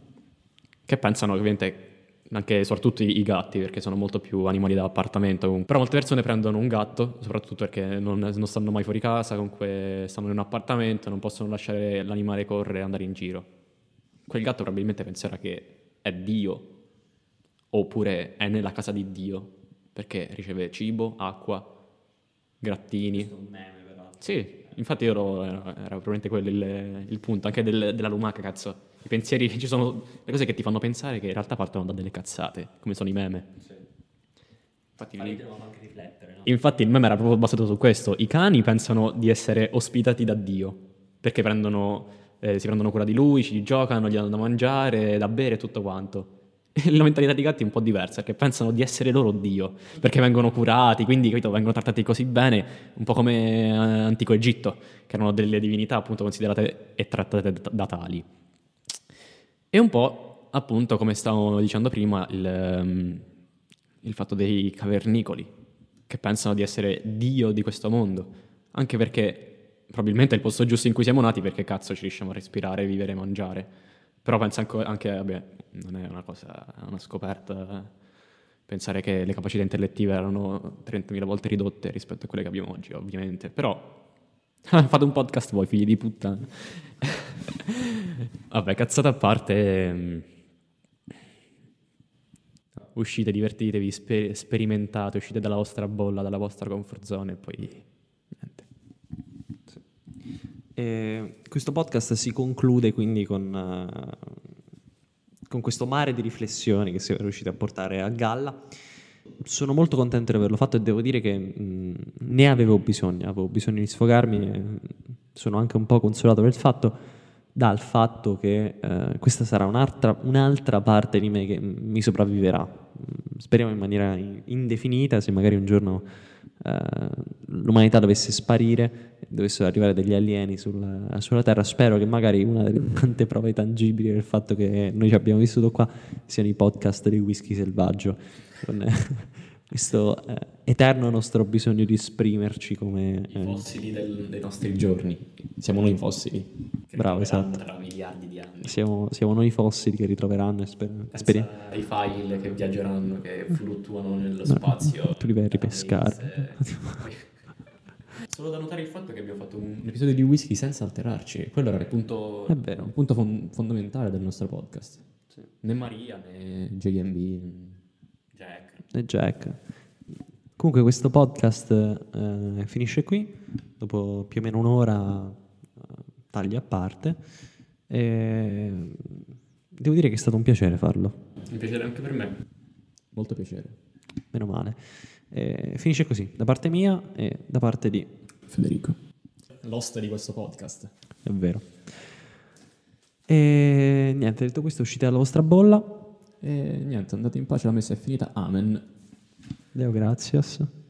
che pensano ovviamente... anche soprattutto i gatti, perché sono molto più animali da appartamento comunque. Però molte persone prendono un gatto, soprattutto perché non stanno mai fuori casa, comunque stanno in un appartamento, non possono lasciare l'animale correre e andare in giro. Quel gatto probabilmente penserà che è Dio, oppure è nella casa di Dio, perché riceve cibo, acqua, grattini. Questo è un meme, però. Sì, infatti era probabilmente quello il punto, anche della lumaca, cazzo. I pensieri che ci sono, le cose che ti fanno pensare che in realtà partono da delle cazzate, come sono i meme. Sì. Infatti, anche riflettere, no? Infatti il meme era proprio basato su questo: i cani pensano di essere ospitati da Dio, perché si prendono cura di lui, ci giocano, gli danno da mangiare, da bere e tutto quanto. La mentalità dei gatti è un po' diversa, che pensano di essere loro Dio, perché vengono curati, quindi capito, vengono trattati così bene, un po' come antico Egitto, che erano delle divinità appunto considerate e trattate da tali. E un po' appunto come stavo dicendo prima il fatto dei cavernicoli, che pensano di essere Dio di questo mondo, anche perché probabilmente è il posto giusto in cui siamo nati, perché cazzo ci riusciamo a respirare, vivere e mangiare. Però penso anche, vabbè, non è una cosa, è una scoperta, pensare che le capacità intellettive erano 30.000 volte ridotte rispetto a quelle che abbiamo oggi, ovviamente. Però fate un podcast voi, figli di puttana. Vabbè, cazzate a parte, uscite, divertitevi, sperimentate, uscite dalla vostra bolla, dalla vostra comfort zone e poi... questo podcast si conclude quindi con questo mare di riflessioni che siamo riusciti a portare a galla. Sono molto contento di averlo fatto e devo dire che ne avevo bisogno di sfogarmi, e sono anche un po' consolato dal fatto che questa sarà un'altra parte di me che mi sopravviverà, speriamo in maniera indefinita. Se magari un giorno l'umanità dovesse sparire, dovessero arrivare degli alieni sulla Terra, spero che magari una delle tante prove tangibili del fatto che noi ci abbiamo vissuto qua siano i podcast di Whisky Selvaggio con questo eterno nostro bisogno di esprimerci come... I fossili dei nostri giorni, siamo noi fossili. Bravo, esatto. Tra miliardi di anni. Siamo noi fossili che ritroveranno esperienze. I file che viaggeranno, che fluttuano nello spazio. Tu li vai a ripescare. Solo da notare il fatto che abbiamo fatto un episodio di whisky senza alterarci. Quello era il punto, è vero, un punto fondamentale del nostro podcast. Sì. Né Maria, né JMB, né Jack. Comunque questo podcast finisce qui. Dopo più o meno un'ora tagli a parte. E devo dire che è stato un piacere farlo. Un piacere anche per me. Molto piacere. Meno male. Finisce così, da parte mia e da parte di Federico, l'host di questo podcast. È vero. E niente, detto questo, uscite dalla vostra bolla. E niente, andate in pace, la messa è finita. Amen. Deo gratias.